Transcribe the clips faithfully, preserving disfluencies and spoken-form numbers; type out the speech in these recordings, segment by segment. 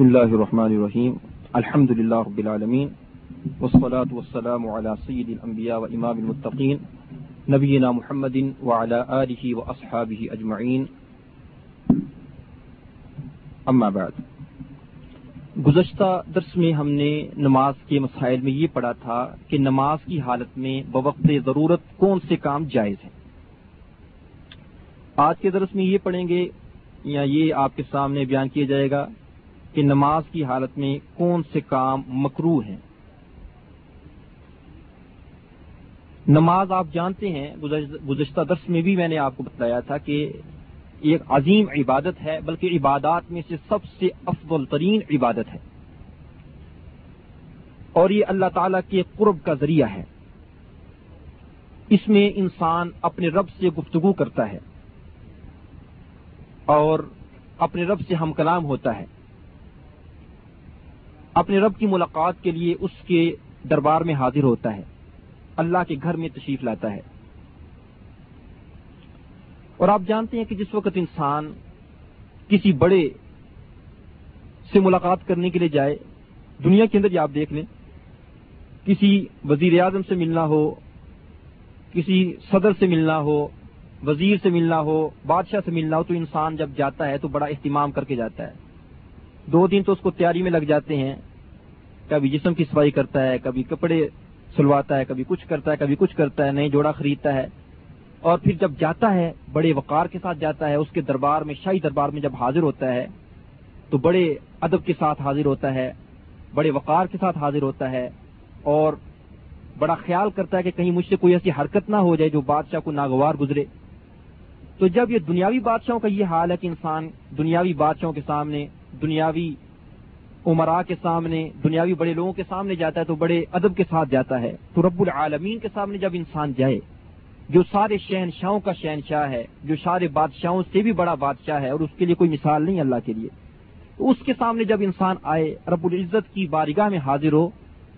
بسم اللہ الرحمن الرحیم الحمد للہ رب العالمین والصلاة والسلام علی سید الانبیاء و امام المتقین نبینا محمد وعلی آلہ و اصحابہ اجمعین اما بعد۔ گزشتہ درس میں ہم نے نماز کے مسائل میں یہ پڑھا تھا کہ نماز کی حالت میں بوقت ضرورت کون سے کام جائز ہیں۔ آج کے درس میں یہ پڑھیں گے یا یہ آپ کے سامنے بیان کیا جائے گا کہ نماز کی حالت میں کون سے کام مکروہ ہیں۔ نماز آپ جانتے ہیں، گزشتہ درس میں بھی میں نے آپ کو بتایا تھا کہ ایک عظیم عبادت ہے، بلکہ عبادات میں سے سب سے افضل ترین عبادت ہے، اور یہ اللہ تعالیٰ کے قرب کا ذریعہ ہے۔ اس میں انسان اپنے رب سے گفتگو کرتا ہے اور اپنے رب سے ہم کلام ہوتا ہے، اپنے رب کی ملاقات کے لیے اس کے دربار میں حاضر ہوتا ہے، اللہ کے گھر میں تشریف لاتا ہے۔ اور آپ جانتے ہیں کہ جس وقت انسان کسی بڑے سے ملاقات کرنے کے لیے جائے، دنیا کے اندر یہ آپ دیکھ لیں، کسی وزیر اعظم سے ملنا ہو، کسی صدر سے ملنا ہو، وزیر سے ملنا ہو، بادشاہ سے ملنا ہو، تو انسان جب جاتا ہے تو بڑا اہتمام کر کے جاتا ہے۔ دو دن تو اس کو تیاری میں لگ جاتے ہیں، کبھی جسم کی صفائی کرتا ہے، کبھی کپڑے سلواتا ہے، کبھی کچھ کرتا ہے، کبھی کچھ کرتا ہے، نئے جوڑا خریدتا ہے، اور پھر جب جاتا ہے بڑے وقار کے ساتھ جاتا ہے، اس کے دربار میں، شاہی دربار میں جب حاضر ہوتا ہے تو بڑے ادب کے ساتھ حاضر ہوتا ہے، بڑے وقار کے ساتھ حاضر ہوتا ہے، اور بڑا خیال کرتا ہے کہ کہیں مجھ سے کوئی ایسی حرکت نہ ہو جائے جو بادشاہ کو ناگوار گزرے۔ تو جب یہ دنیاوی بادشاہوں کا یہ حال ہے کہ انسان دنیاوی بادشاہوں کے سامنے، دنیاوی عمراء کے سامنے، دنیاوی بڑے لوگوں کے سامنے جاتا ہے تو بڑے ادب کے ساتھ جاتا ہے، تو رب العالمین کے سامنے جب انسان جائے، جو سارے شہنشاہوں کا شہنشاہ ہے، جو سارے بادشاہوں سے بھی بڑا بادشاہ ہے، اور اس کے لیے کوئی مثال نہیں اللہ کے لیے، تو اس کے سامنے جب انسان آئے، رب العزت کی بارگاہ میں حاضر ہو،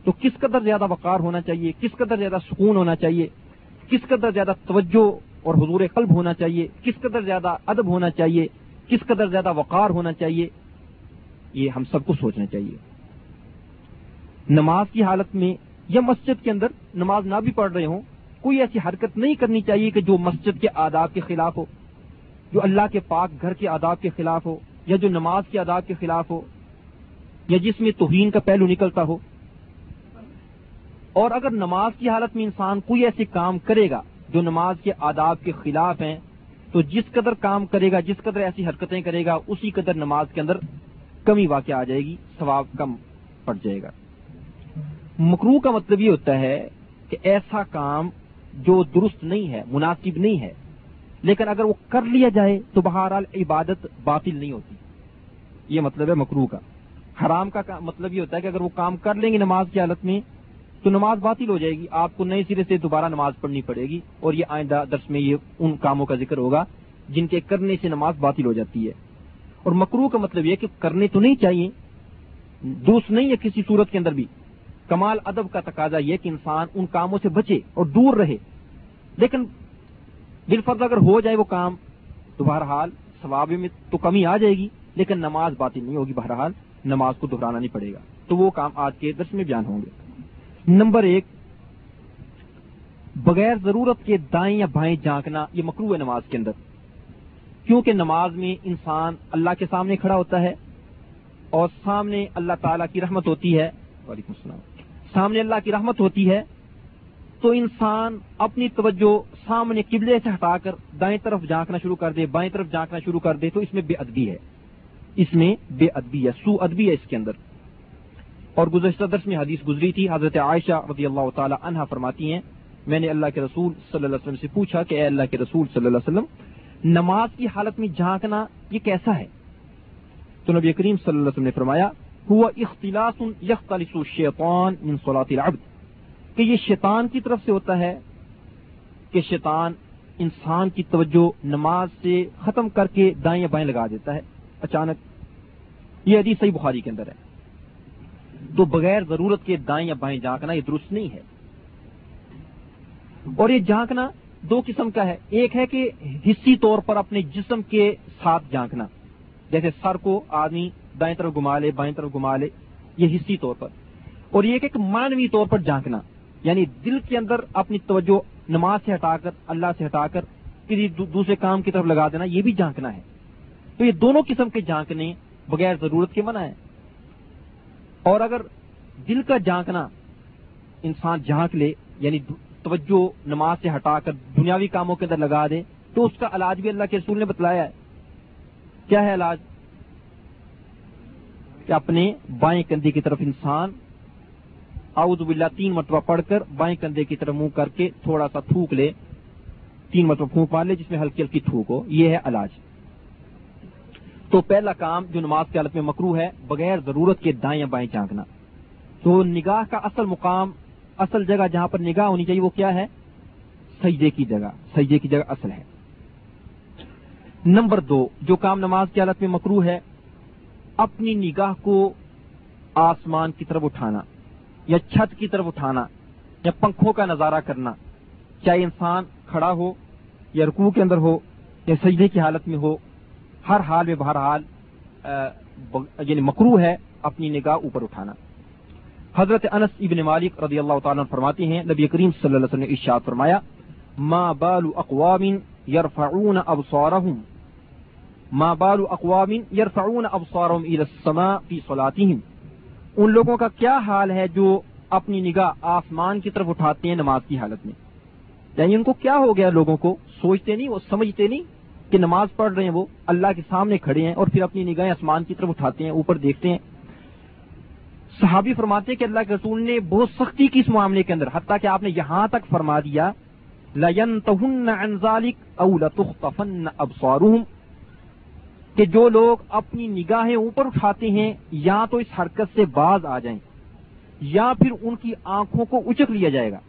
تو کس قدر زیادہ وقار ہونا چاہیے، کس قدر زیادہ سکون ہونا چاہیے، کس قدر زیادہ توجہ اور حضور قلب ہونا چاہیے، کس قدر زیادہ ادب ہونا چاہیے، کس قدر زیادہ وقار ہونا چاہیے، یہ ہم سب کو سوچنا چاہیے۔ نماز کی حالت میں یا مسجد کے اندر نماز نہ بھی پڑھ رہے ہوں، کوئی ایسی حرکت نہیں کرنی چاہیے کہ جو مسجد کے آداب کے خلاف ہو، جو اللہ کے پاک گھر کے آداب کے خلاف ہو، یا جو نماز کے آداب کے خلاف ہو، یا جس میں توہین کا پہلو نکلتا ہو۔ اور اگر نماز کی حالت میں انسان کوئی ایسے کام کرے گا جو نماز کے آداب کے خلاف ہیں، تو جس قدر کام کرے گا، جس قدر ایسی حرکتیں کرے گا، اسی قدر نماز کے اندر کمی واقع آ جائے گی، ثواب کم پڑ جائے گا۔ مکروہ کا مطلب یہ ہوتا ہے کہ ایسا کام جو درست نہیں ہے، مناسب نہیں ہے، لیکن اگر وہ کر لیا جائے تو بہرحال عبادت باطل نہیں ہوتی، یہ مطلب ہے مکروہ کا۔ حرام کا مطلب یہ ہوتا ہے کہ اگر وہ کام کر لیں گے نماز کی حالت میں تو نماز باطل ہو جائے گی، آپ کو نئے سرے سے دوبارہ نماز پڑھنی پڑے گی، اور یہ آئندہ درس میں یہ ان کاموں کا ذکر ہوگا جن کے کرنے سے نماز باطل ہو جاتی ہے۔ اور مکروہ کا مطلب یہ کہ کرنے تو نہیں چاہیے، درست نہیں ہے کسی صورت کے اندر بھی، کمال ادب کا تقاضا یہ کہ انسان ان کاموں سے بچے اور دور رہے، لیکن بالفرض اگر ہو جائے وہ کام تو بہرحال ثواب میں تو کمی آ جائے گی، لیکن نماز باطل نہیں ہوگی، بہرحال نماز کو دہرانا نہیں پڑے گا۔ تو وہ کام آج کے درس میں بیان ہوں گے۔ نمبر ایک، بغیر ضرورت کے دائیں یا بائیں جھانکنا، یہ مکروہ ہے نماز کے اندر، کیونکہ نماز میں انسان اللہ کے سامنے کھڑا ہوتا ہے اور سامنے اللہ تعالیٰ کی رحمت ہوتی ہے، وعلیکم السلام، سامنے اللہ کی رحمت ہوتی ہے، تو انسان اپنی توجہ سامنے قبلے سے ہٹا کر دائیں طرف جھانکنا شروع کر دے، بائیں طرف جھانکنا شروع کر دے، تو اس میں بے ادبی ہے، اس میں بے ادبی ہے، سو ادبی ہے اس کے اندر۔ اور گزشتہ درس میں حدیث گزری تھی، حضرت عائشہ رضی اللہ تعالی عنہا فرماتی ہیں، میں نے اللہ کے رسول صلی اللہ علیہ وسلم سے پوچھا کہ اے اللہ کے رسول صلی اللہ علیہ وسلم، نماز کی حالت میں جھانکنا یہ کیسا ہے؟ تو نبی کریم صلی اللہ علیہ وسلم نے فرمایا، ہوا اختلاس یختلس الشیطان من صلاۃ العبد، کہ یہ شیطان کی طرف سے ہوتا ہے کہ شیطان انسان کی توجہ نماز سے ختم کر کے دائیں بائیں لگا دیتا ہے اچانک۔ یہ حدیث صحیح بخاری کے اندر ہے۔ تو بغیر ضرورت کے دائیں یا بائیں جھانکنا یہ درست نہیں ہے۔ اور یہ جھانکنا دو قسم کا ہے، ایک ہے کہ حصی طور پر اپنے جسم کے ساتھ جھانکنا، جیسے سر کو آدمی دائیں طرف گھما لے بائیں طرف گھما لے, یہ حصی طور پر. اور یہ ایک معنوی طور پر جھانکنا, یعنی دل کے اندر اپنی توجہ نماز سے ہٹا کر, اللہ سے ہٹا کر کسی دوسرے کام کی طرف لگا دینا, یہ بھی جھانکنا ہے. تو یہ دونوں قسم کے جھانکنے بغیر ضرورت کے منع ہیں. اور اگر دل کا جھانکنا انسان جھانک لے, یعنی توجہ نماز سے ہٹا کر دنیاوی کاموں کے اندر لگا دے, تو اس کا علاج بھی اللہ کے رسول نے بتلایا ہے. کیا ہے علاج؟ کہ اپنے بائیں کندھے کی طرف انسان اعوذ باللہ تین مرتبہ پڑھ کر بائیں کندھے کی طرف منہ کر کے تھوڑا سا تھوک لے, تین مرتبہ پھونک مان لے جس میں ہلکی ہلکی تھوک ہو, یہ ہے علاج. تو پہلا کام جو نماز کی حالت میں مکروہ ہے, بغیر ضرورت کے دائیں بائیں جھانکنا. تو نگاہ کا اصل مقام, اصل جگہ جہاں پر نگاہ ہونی چاہیے, وہ کیا ہے؟ سجدے کی جگہ. سجدے کی جگہ اصل ہے. نمبر دو جو کام نماز کی حالت میں مکروہ ہے, اپنی نگاہ کو آسمان کی طرف اٹھانا یا چھت کی طرف اٹھانا یا پنکھوں کا نظارہ کرنا, چاہے انسان کھڑا ہو یا رکوع کے اندر ہو یا سجدے کی حالت میں ہو, ہر حال میں بہرحال یعنی مکروہ ہے اپنی نگاہ اوپر اٹھانا. حضرت انس ابن مالک رضی اللہ تعالیٰ فرماتے ہیں نبی کریم صلی اللہ علیہ وسلم نے ارشاد فرمایا, ما بال اقوام يرفعون ابصارهم ما بال اقوام يرفعون ابصارهم الى السماء في صلاتهم. ان لوگوں کا کیا حال ہے جو اپنی نگاہ آسمان کی طرف اٹھاتے ہیں نماز کی حالت میں, یعنی ان کو کیا ہو گیا؟ لوگوں کو سوچتے نہیں, وہ سمجھتے نہیں کہ نماز پڑھ رہے ہیں, وہ اللہ کے سامنے کھڑے ہیں اور پھر اپنی نگاہیں آسمان کی طرف اٹھاتے ہیں, اوپر دیکھتے ہیں. صحابی فرماتے ہیں کہ اللہ کے رسول نے بہت سختی کی اس معاملے کے اندر, حتیٰ کہ آپ نے یہاں تک فرما دیا لَيَنْتَهُنَّ عَنْ ذَلِكَ أَوْ لَتُخْطَفَنَّ أَبْصَارُهُمْ, کہ جو لوگ اپنی نگاہیں اوپر اٹھاتے ہیں یا تو اس حرکت سے باز آ جائیں یا پھر ان کی آنکھوں کو اچک لیا جائے گا.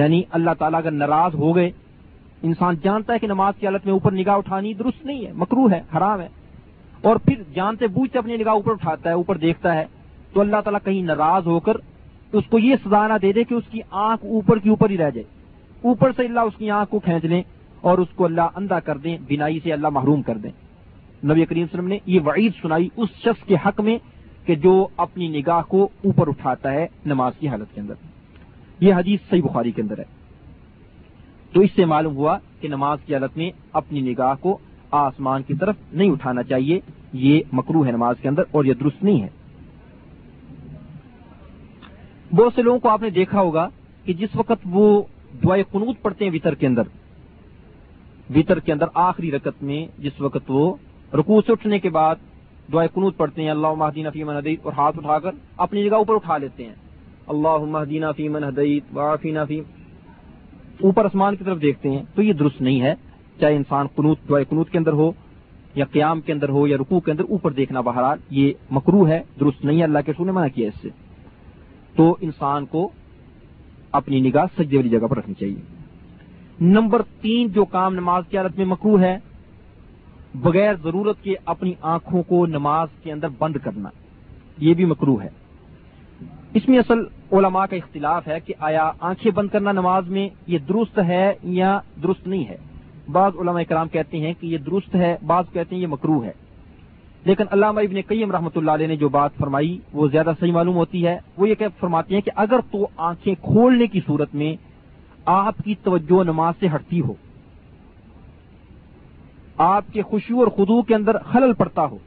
یعنی اللہ تعالیٰ اگر ناراض ہو گئے, انسان جانتا ہے کہ نماز کی حالت میں اوپر نگاہ اٹھانی درست نہیں ہے, مکروہ ہے, حرام ہے, اور پھر جانتے بوجھتے اپنی نگاہ اوپر اٹھاتا ہے, اوپر دیکھتا ہے, تو اللہ تعالیٰ کہیں ناراض ہو کر اس کو یہ سزا نہ دے دے کہ اس کی آنکھ اوپر کی اوپر ہی رہ جائے, اوپر سے اللہ اس کی آنکھ کو کھینچ لیں اور اس کو اللہ اندھا کر دیں, بینائی سے اللہ محروم کر دیں. نبی کریم صلی اللہ علیہ وسلم نے یہ وعید سنائی اس شخص کے حق میں کہ جو اپنی نگاہ کو اوپر اٹھاتا ہے نماز کی حالت کے اندر. یہ حدیث صحیح بخاری کے اندر ہے. تو اس سے معلوم ہوا کہ نماز کی حالت میں اپنی نگاہ کو آسمان کی طرف نہیں اٹھانا چاہیے, یہ مکروہ ہے نماز کے اندر اور یہ درست نہیں ہے. بہت سے لوگوں کو آپ نے دیکھا ہوگا کہ جس وقت وہ دعائے قنوت پڑھتے ہیں وتر کے اندر, وتر کے اندر آخری رکعت میں جس وقت وہ رکوع سے اٹھنے کے بعد دعائے قنوت پڑھتے ہیں اللہم اہدنا فی من ہدیت, اور ہاتھ اٹھا کر اپنی جگہ اوپر اٹھا لیتے ہیں اللہم اہدنا فی من ہدیت وعافینا فی, اوپر آسمان کی طرف دیکھتے ہیں, تو یہ درست نہیں ہے. چاہے انسان قنوت دعائے قنوت کے اندر ہو یا قیام کے اندر ہو یا رکوع کے اندر اوپر دیکھنا, بہرحال یہ مکروہ ہے, درست نہیں ہے, اللہ کے رسول نے منع کیا اس سے. تو انسان کو اپنی نگاہ سجدے والی جگہ پر رکھنی چاہیے. نمبر تین جو کام نماز کی حالت میں مکروہ ہے, بغیر ضرورت کے اپنی آنکھوں کو نماز کے اندر بند کرنا, یہ بھی مکروہ ہے. اس میں اصل علماء کا اختلاف ہے کہ آیا آنکھیں بند کرنا نماز میں یہ درست ہے یا درست نہیں ہے. بعض علماء کرام کہتے ہیں کہ یہ درست ہے, بعض کہتے ہیں یہ مکروہ ہے. لیکن علامہ ابن قیم رحمۃ اللہ علیہ نے جو بات فرمائی وہ زیادہ صحیح معلوم ہوتی ہے. وہ یہ کہ فرماتے ہیں کہ اگر تو آنکھیں کھولنے کی صورت میں آپ کی توجہ نماز سے ہٹتی ہو, آپ کے خشوع اور خضوع کے اندر خلل پڑتا ہو,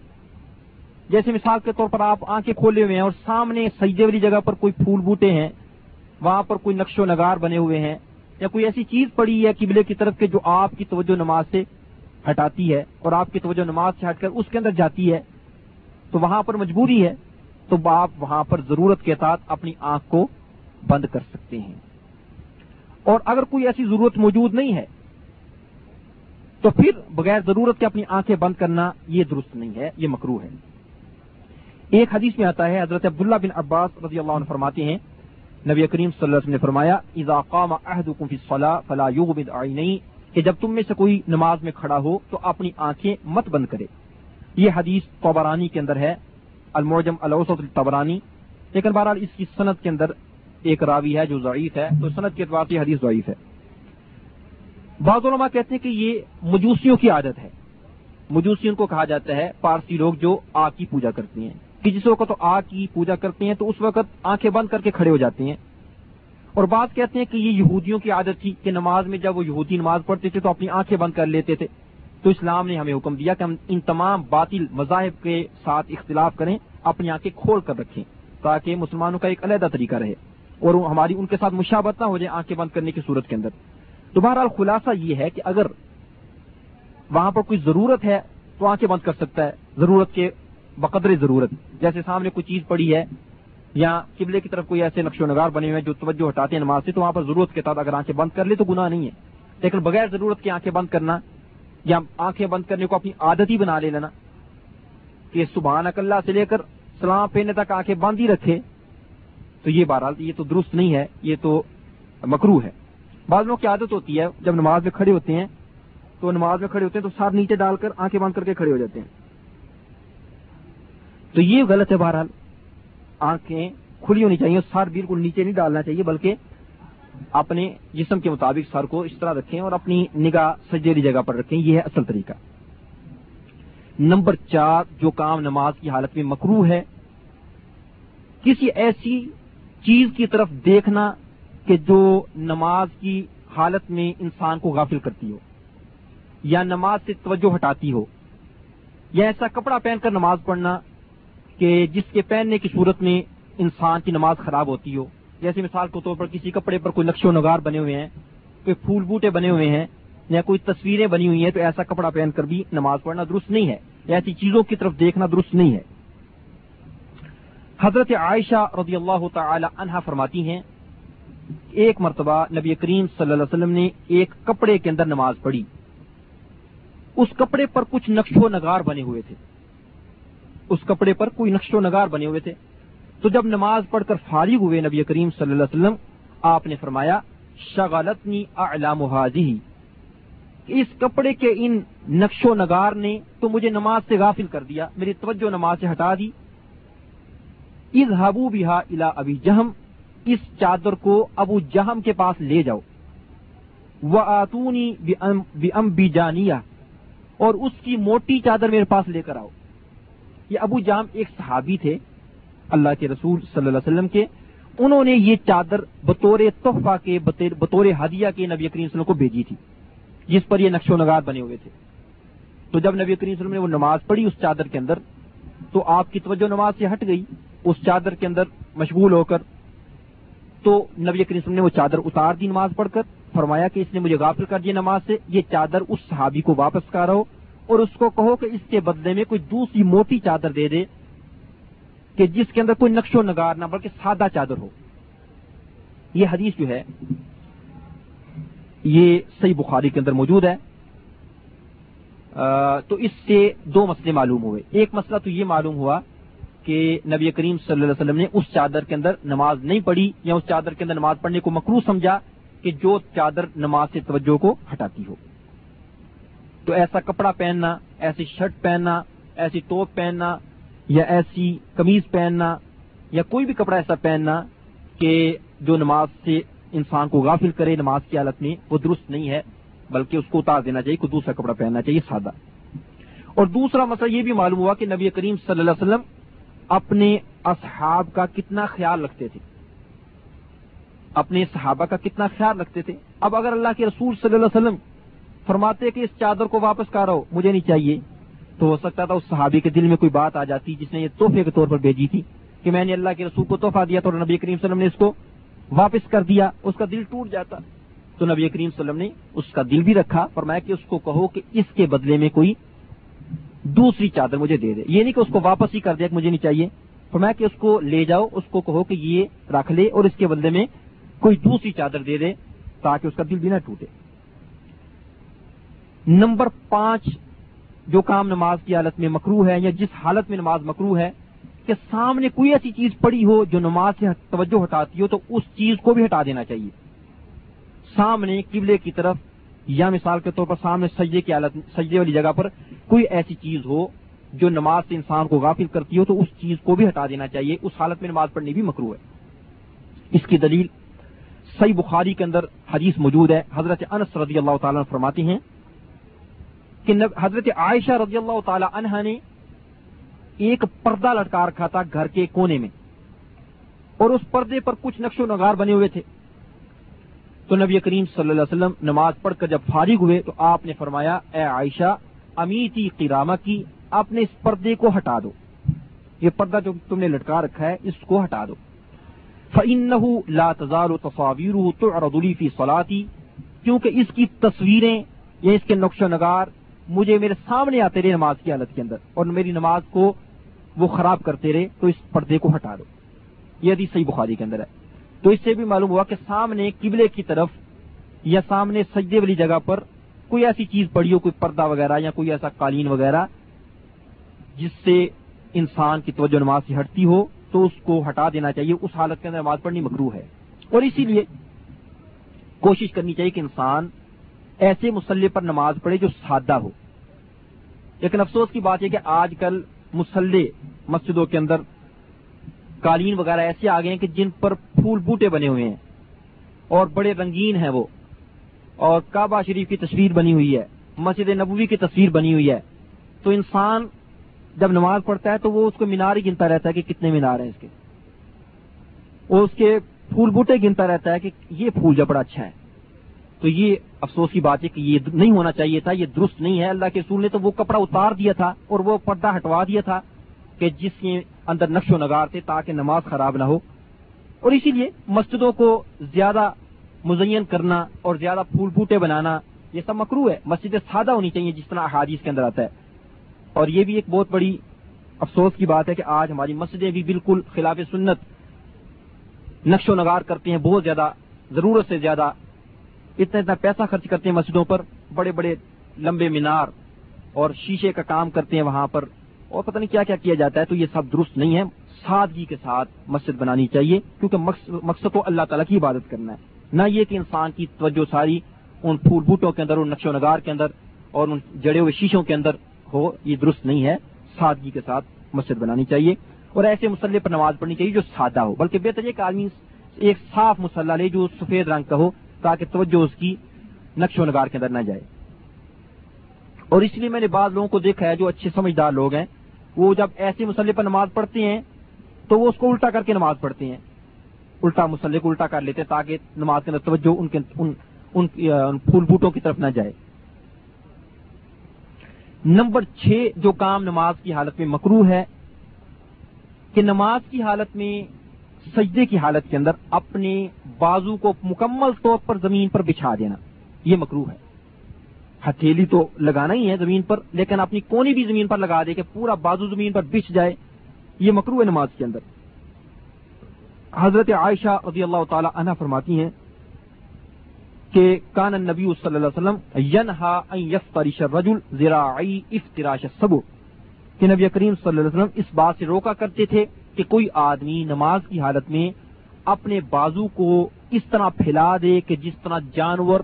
جیسے مثال کے طور پر آپ آنکھیں کھولے ہوئے ہیں اور سامنے سجدے والی جگہ پر کوئی پھول بوٹے ہیں, وہاں پر کوئی نقش و نگار بنے ہوئے ہیں یا کوئی ایسی چیز پڑی ہے قبلے کی طرف کے جو آپ کی توجہ نماز سے ہٹاتی ہے اور آپ کی توجہ نماز سے ہٹ کر اس کے اندر جاتی ہے, تو وہاں پر مجبوری ہے, تو آپ وہاں پر ضرورت کے ساتھ اپنی آنکھ کو بند کر سکتے ہیں. اور اگر کوئی ایسی ضرورت موجود نہیں ہے تو پھر بغیر ضرورت کے اپنی آنکھیں بند کرنا یہ درست نہیں ہے, یہ مکروہ ہے. ایک حدیث میں آتا ہے حضرت عبداللہ بن عباس رضی اللہ عنہ فرماتے ہیں نبی کریم صلی اللہ علیہ وسلم نے فرمایا اذا قام احدکم فی الصلاۃ فلا یغمض عینیہ, کہ جب تم میں سے کوئی نماز میں کھڑا ہو تو اپنی آنکھیں مت بند کرے. یہ حدیث طبرانی کے اندر ہے, المعجم الاوسط الطبرانی, لیکن بہرحال اس کی سند کے اندر ایک راوی ہے جو ضعیف ہے, تو سند کے اعتبار سے حدیث ضعیف ہے. بعض علماء کہتے ہیں کہ یہ مجوسیوں کی عادت ہے, مجوسیوں کو کہا جاتا ہے پارسی لوگ جو آگ کی پوجا کرتے ہیں کہ جس وقت آگ کی پوجا کرتے ہیں تو اس وقت آنکھیں بند کر کے کھڑے ہو جاتے ہیں. اور بات کہتے ہیں کہ یہ یہودیوں کی عادت تھی کہ نماز میں جب وہ یہودی نماز پڑھتے تھے تو اپنی آنکھیں بند کر لیتے تھے. تو اسلام نے ہمیں حکم دیا کہ ہم ان تمام باطل مذاہب کے ساتھ اختلاف کریں, اپنی آنکھیں کھول کر رکھیں تاکہ مسلمانوں کا ایک علیحدہ طریقہ رہے اور ہماری ان کے ساتھ مشابہت نہ ہو جائے آنکھیں بند کرنے کی صورت کے اندر. تو بہرحال خلاصہ یہ ہے کہ اگر وہاں پر کوئی ضرورت ہے تو آنکھیں بند کر سکتا ہے, ضرورت کے بقدر ضرورت. جیسے سامنے کوئی چیز پڑی ہے یا قبلے کی طرف کوئی ایسے نقش و نگار بنے ہوئے ہیں جو توجہ ہٹاتے ہیں نماز سے, تو وہاں پر ضرورت کے ساتھ اگر آنکھیں بند کر لے تو گناہ نہیں ہے. لیکن بغیر ضرورت کی آنکھیں بند کرنا یا آنکھیں بند کرنے کو اپنی عادت ہی بنا لے لینا کہ سبحان اللہ سے لے کر سلام پہننے تک آنکھیں بند ہی رکھے, تو یہ بہرحال یہ تو درست نہیں ہے, یہ تو مکروہ ہے. بعض لوگوں کی عادت ہوتی ہے جب نماز میں کھڑے ہوتے ہیں تو نماز میں کھڑے ہوتے ہیں تو سر نیچے ڈال کر آنکھیں بند کر کے کھڑے ہو جاتے ہیں, تو یہ غلط ہے. بہرحال آنکھیں کھلی ہونی چاہیے, سر بالکل نیچے نہیں ڈالنا چاہیے بلکہ اپنے جسم کے مطابق سر کو اس طرح رکھیں اور اپنی نگاہ سجدے جگہ پر رکھیں. یہ ہے اصل طریقہ. نمبر چار, جو کام نماز کی حالت میں مکروہ ہے, کسی ایسی چیز کی طرف دیکھنا کہ جو نماز کی حالت میں انسان کو غافل کرتی ہو یا نماز سے توجہ ہٹاتی ہو, یا ایسا کپڑا پہن کر نماز پڑھنا کہ جس کے پہننے کی صورت میں انسان کی نماز خراب ہوتی ہو. جیسے مثال کے طور پر کسی کپڑے پر کوئی نقش و نگار بنے ہوئے ہیں, کوئی پھول بوٹے بنے ہوئے ہیں یا کوئی تصویریں بنی ہوئی ہیں, تو ایسا کپڑا پہن کر بھی نماز پڑھنا درست نہیں ہے, ایسی چیزوں کی طرف دیکھنا درست نہیں ہے. حضرت عائشہ رضی اللہ تعالی عنہا فرماتی ہیں ایک مرتبہ نبی کریم صلی اللہ علیہ وسلم نے ایک کپڑے کے اندر نماز پڑھی, اس کپڑے پر کچھ نقش و نگار بنے ہوئے تھے اس کپڑے پر کوئی نقش و نگار بنے ہوئے تھے تو جب نماز پڑھ کر فارغ ہوئے نبی کریم صلی اللہ علیہ وسلم, آپ نے فرمایا شغلتنی اعلام هذه, اس کپڑے کے ان نقش و نگار نے تو مجھے نماز سے غافل کر دیا, میری توجہ نماز سے ہٹا دی. اذهبوا بها الى ابی جہم, اس چادر کو ابو جہم کے پاس لے جاؤ. واتونی بانبجانیہ, اور اس کی موٹی چادر میرے پاس لے کر آؤ. یہ ابو جہم ایک صحابی تھے اللہ کے رسول صلی اللہ علیہ وسلم کے, انہوں نے یہ چادر بطور تحفہ کے بطور ہدیہ کے نبی کریم صلی اللہ علیہ وسلم کو بھیجی تھی جس پر یہ نقش و نگار بنے ہوئے تھے. تو جب نبی کریم صلی اللہ علیہ وسلم نے وہ نماز پڑھی اس چادر کے اندر تو آپ کی توجہ نماز سے ہٹ گئی اس چادر کے اندر مشغول ہو کر, تو نبی کریم صلی اللہ علیہ وسلم نے وہ چادر اتار دی نماز پڑھ کر, فرمایا کہ اس نے مجھے غافل کر دیا نماز سے, یہ چادر اس صحابی کو واپس کراؤ اور اس کو کہو کہ اس کے بدلے میں کوئی دوسری موٹی چادر دے دے کہ جس کے اندر کوئی نقش و نگار نہ بلکہ سادہ چادر ہو. یہ حدیث جو ہے یہ صحیح بخاری کے اندر موجود ہے. تو اس سے دو مسئلے معلوم ہوئے. ایک مسئلہ تو یہ معلوم ہوا کہ نبی کریم صلی اللہ علیہ وسلم نے اس چادر کے اندر نماز نہیں پڑھی یا اس چادر کے اندر نماز پڑھنے کو مکروہ سمجھا کہ جو چادر نماز سے توجہ کو ہٹاتی ہو. تو ایسا کپڑا پہننا, ایسی شرٹ پہننا, ایسی ٹوپ پہننا یا ایسی قمیض پہننا یا کوئی بھی کپڑا ایسا پہننا کہ جو نماز سے انسان کو غافل کرے نماز کی حالت میں, وہ درست نہیں ہے بلکہ اس کو اتار دینا چاہیے, کوئی دوسرا کپڑا پہننا چاہیے سادہ. اور دوسرا مسئلہ یہ بھی معلوم ہوا کہ نبی کریم صلی اللہ علیہ وسلم اپنے اصحاب کا کتنا خیال رکھتے تھے, اپنے صحابہ کا کتنا خیال رکھتے تھے. اب اگر اللہ کے رسول صلی اللہ علیہ وسلم فرماتے کہ اس چادر کو واپس کراؤ مجھے نہیں چاہیے, تو ہو سکتا تھا اس صحابی کے دل میں کوئی بات آ جاتی جس نے یہ تحفے کے طور پر بھیجی تھی کہ میں نے اللہ کے رسول کو تحفہ دیا تو نبی کریم صلی اللہ علیہ وسلم نے اس کو واپس کر دیا, اس کا دل ٹوٹ جاتا. تو نبی کریم صلی اللہ علیہ وسلم نے اس کا دل بھی رکھا, فرمایا کہ اس کو کہو کہ اس کے بدلے میں کوئی دوسری چادر مجھے دے دے. یہ نہیں کہ اس کو واپس ہی کر دیا کہ مجھے نہیں چاہیے, فرمایا کہ اس کو لے جاؤ, اس کو کہو کہ یہ رکھ لے اور اس کے بدلے میں کوئی دوسری چادر دے دے تاکہ اس کا دل بھی نہ ٹوٹے. نمبر پانچ, جو کام نماز کی حالت میں مکروہ ہے یا جس حالت میں نماز مکروہ ہے کہ سامنے کوئی ایسی چیز پڑی ہو جو نماز سے توجہ ہٹاتی ہو تو اس چیز کو بھی ہٹا دینا چاہیے. سامنے قبلے کی طرف یا مثال کے طور پر سامنے سجدے کی حالت سجدے والی جگہ پر کوئی ایسی چیز ہو جو نماز سے انسان کو غافل کرتی ہو تو اس چیز کو بھی ہٹا دینا چاہیے, اس حالت میں نماز پڑھنی بھی مکروہ ہے. اس کی دلیل صحیح بخاری کے اندر حدیث موجود ہے. حضرت انس رضی اللہ تعالیٰ عنہ فرماتی ہیں کہ حضرت عائشہ رضی اللہ تعالی عنہ نے ایک پردہ لٹکا رکھا تھا گھر کے کونے میں، اور اس پردے پر کچھ نقش و نگار بنے ہوئے تھے۔ تو نبی کریم صلی اللہ علیہ وسلم نماز پڑھ کر جب فارغ ہوئے تو آپ نے فرمایا، اے عائشہ، امیتی قرامہ کی، اپنے اس پردے کو ہٹا دو، یہ پردہ جو تم نے لٹکا رکھا ہے اس کو ہٹا دو۔ فَإِنَّهُ لَا تَزَالُ تَصَاوِيرُهُ تُعْرَضُ لِي فِي صَلَاتِي، کیونکہ اس کی تصویریں یا اس کے نقش و نگار مجھے میرے سامنے آتے رہے نماز کی حالت کے اندر، اور میری نماز کو وہ خراب کرتے رہے، تو اس پردے کو ہٹا دو۔ یہ حدیث صحیح بخاری کے اندر ہے۔ تو اس سے بھی معلوم ہوا کہ سامنے قبلے کی طرف یا سامنے سجدے والی جگہ پر کوئی ایسی چیز پڑی ہو، کوئی پردہ وغیرہ یا کوئی ایسا قالین وغیرہ جس سے انسان کی توجہ نماز سے ہٹتی ہو، تو اس کو ہٹا دینا چاہیے، اس حالت کے اندر نماز پڑھنی مکروہ ہے۔ اور اسی لیے کوشش کرنی چاہیے کہ انسان ایسے مصلی پر نماز پڑھے جو سادہ ہو۔ لیکن افسوس کی بات ہے کہ آج کل مصلی مسجدوں کے اندر قالین وغیرہ ایسے آ گئے ہیں کہ جن پر پھول بوٹے بنے ہوئے ہیں اور بڑے رنگین ہیں وہ، اور کعبہ شریف کی تصویر بنی ہوئی ہے، مسجد نبوی کی تصویر بنی ہوئی ہے۔ تو انسان جب نماز پڑھتا ہے تو وہ اس کو مینار ہی گنتا رہتا ہے کہ کتنے مینار ہیں اس کے، اور اس کے پھول بوٹے گنتا رہتا ہے کہ یہ پھول جو بڑا اچھا ہے۔ تو یہ افسوس کی بات ہے کہ یہ نہیں ہونا چاہیے تھا، یہ درست نہیں ہے۔ اللہ کے رسول نے تو وہ کپڑا اتار دیا تھا اور وہ پردہ ہٹوا دیا تھا کہ جس کے اندر نقش و نگار تھے، تاکہ نماز خراب نہ ہو۔ اور اسی لیے مسجدوں کو زیادہ مزین کرنا اور زیادہ پھول بوٹے بنانا یہ سب مکروہ ہے۔ مسجدیں سادہ ہونی چاہیے جس طرح احادیث کے اندر آتا ہے۔ اور یہ بھی ایک بہت بڑی افسوس کی بات ہے کہ آج ہماری مسجدیں بھی بالکل خلاف سنت نقش و نگار کرتے ہیں، بہت زیادہ، ضرورت سے زیادہ، اتنا اتنا پیسہ خرچ کرتے ہیں مسجدوں پر، بڑے بڑے لمبے مینار اور شیشے کا کام کرتے ہیں وہاں پر، اور پتہ نہیں کیا کیا کیا جاتا ہے۔ تو یہ سب درست نہیں ہے، سادگی کے ساتھ مسجد بنانی چاہیے، کیونکہ مقصد تو اللہ تعالیٰ کی عبادت کرنا ہے، نہ یہ کہ انسان کی توجہ ساری ان پھول بوٹوں کے اندر، ان نقش و نگار کے اندر اور ان جڑے ہوئے شیشوں کے اندر ہو۔ یہ درست نہیں ہے، سادگی کے ساتھ مسجد بنانی چاہیے، اور ایسے مصلی پر نماز پڑھنی چاہیے جو سادہ ہو، بلکہ بہتر یہ کہ آدمی ایک صاف مصلی لے جو سفید رنگ کا ہو، تاکہ توجہ اس کی نقش و نگار کے اندر نہ جائے۔ اور اس لیے میں نے بعض لوگوں کو دیکھا ہے جو اچھے سمجھدار لوگ ہیں، وہ جب ایسے مصلی پر نماز پڑھتے ہیں تو وہ اس کو الٹا کر کے نماز پڑھتے ہیں، الٹا مصلی کو الٹا کر لیتے ہیں تاکہ نماز کے اندر توجہ ان کے ان, ان, ان پھول بوٹوں کی طرف نہ جائے۔ نمبر چھ جو کام نماز کی حالت میں مکروہ ہے، کہ نماز کی حالت میں سجدے کی حالت کے اندر اپنے بازو کو مکمل طور پر زمین پر بچھا دینا، یہ مکروہ ہے۔ ہتھیلی تو لگانا ہی ہے زمین پر، لیکن اپنی کونی بھی زمین پر لگا دے کہ پورا بازو زمین پر بچھ جائے، یہ مکروہ ہے نماز کے اندر۔ حضرت عائشہ رضی اللہ تعالی عنہ فرماتی ہیں کہ کان النبی صلی اللہ علیہ وسلم ینہا ان یفترش الرجل ذراعی افتراش الصبر، کہ نبی کریم صلی اللہ علیہ وسلم اس بات سے روکا کرتے تھے کہ کوئی آدمی نماز کی حالت میں اپنے بازو کو اس طرح پھیلا دے کہ جس طرح جانور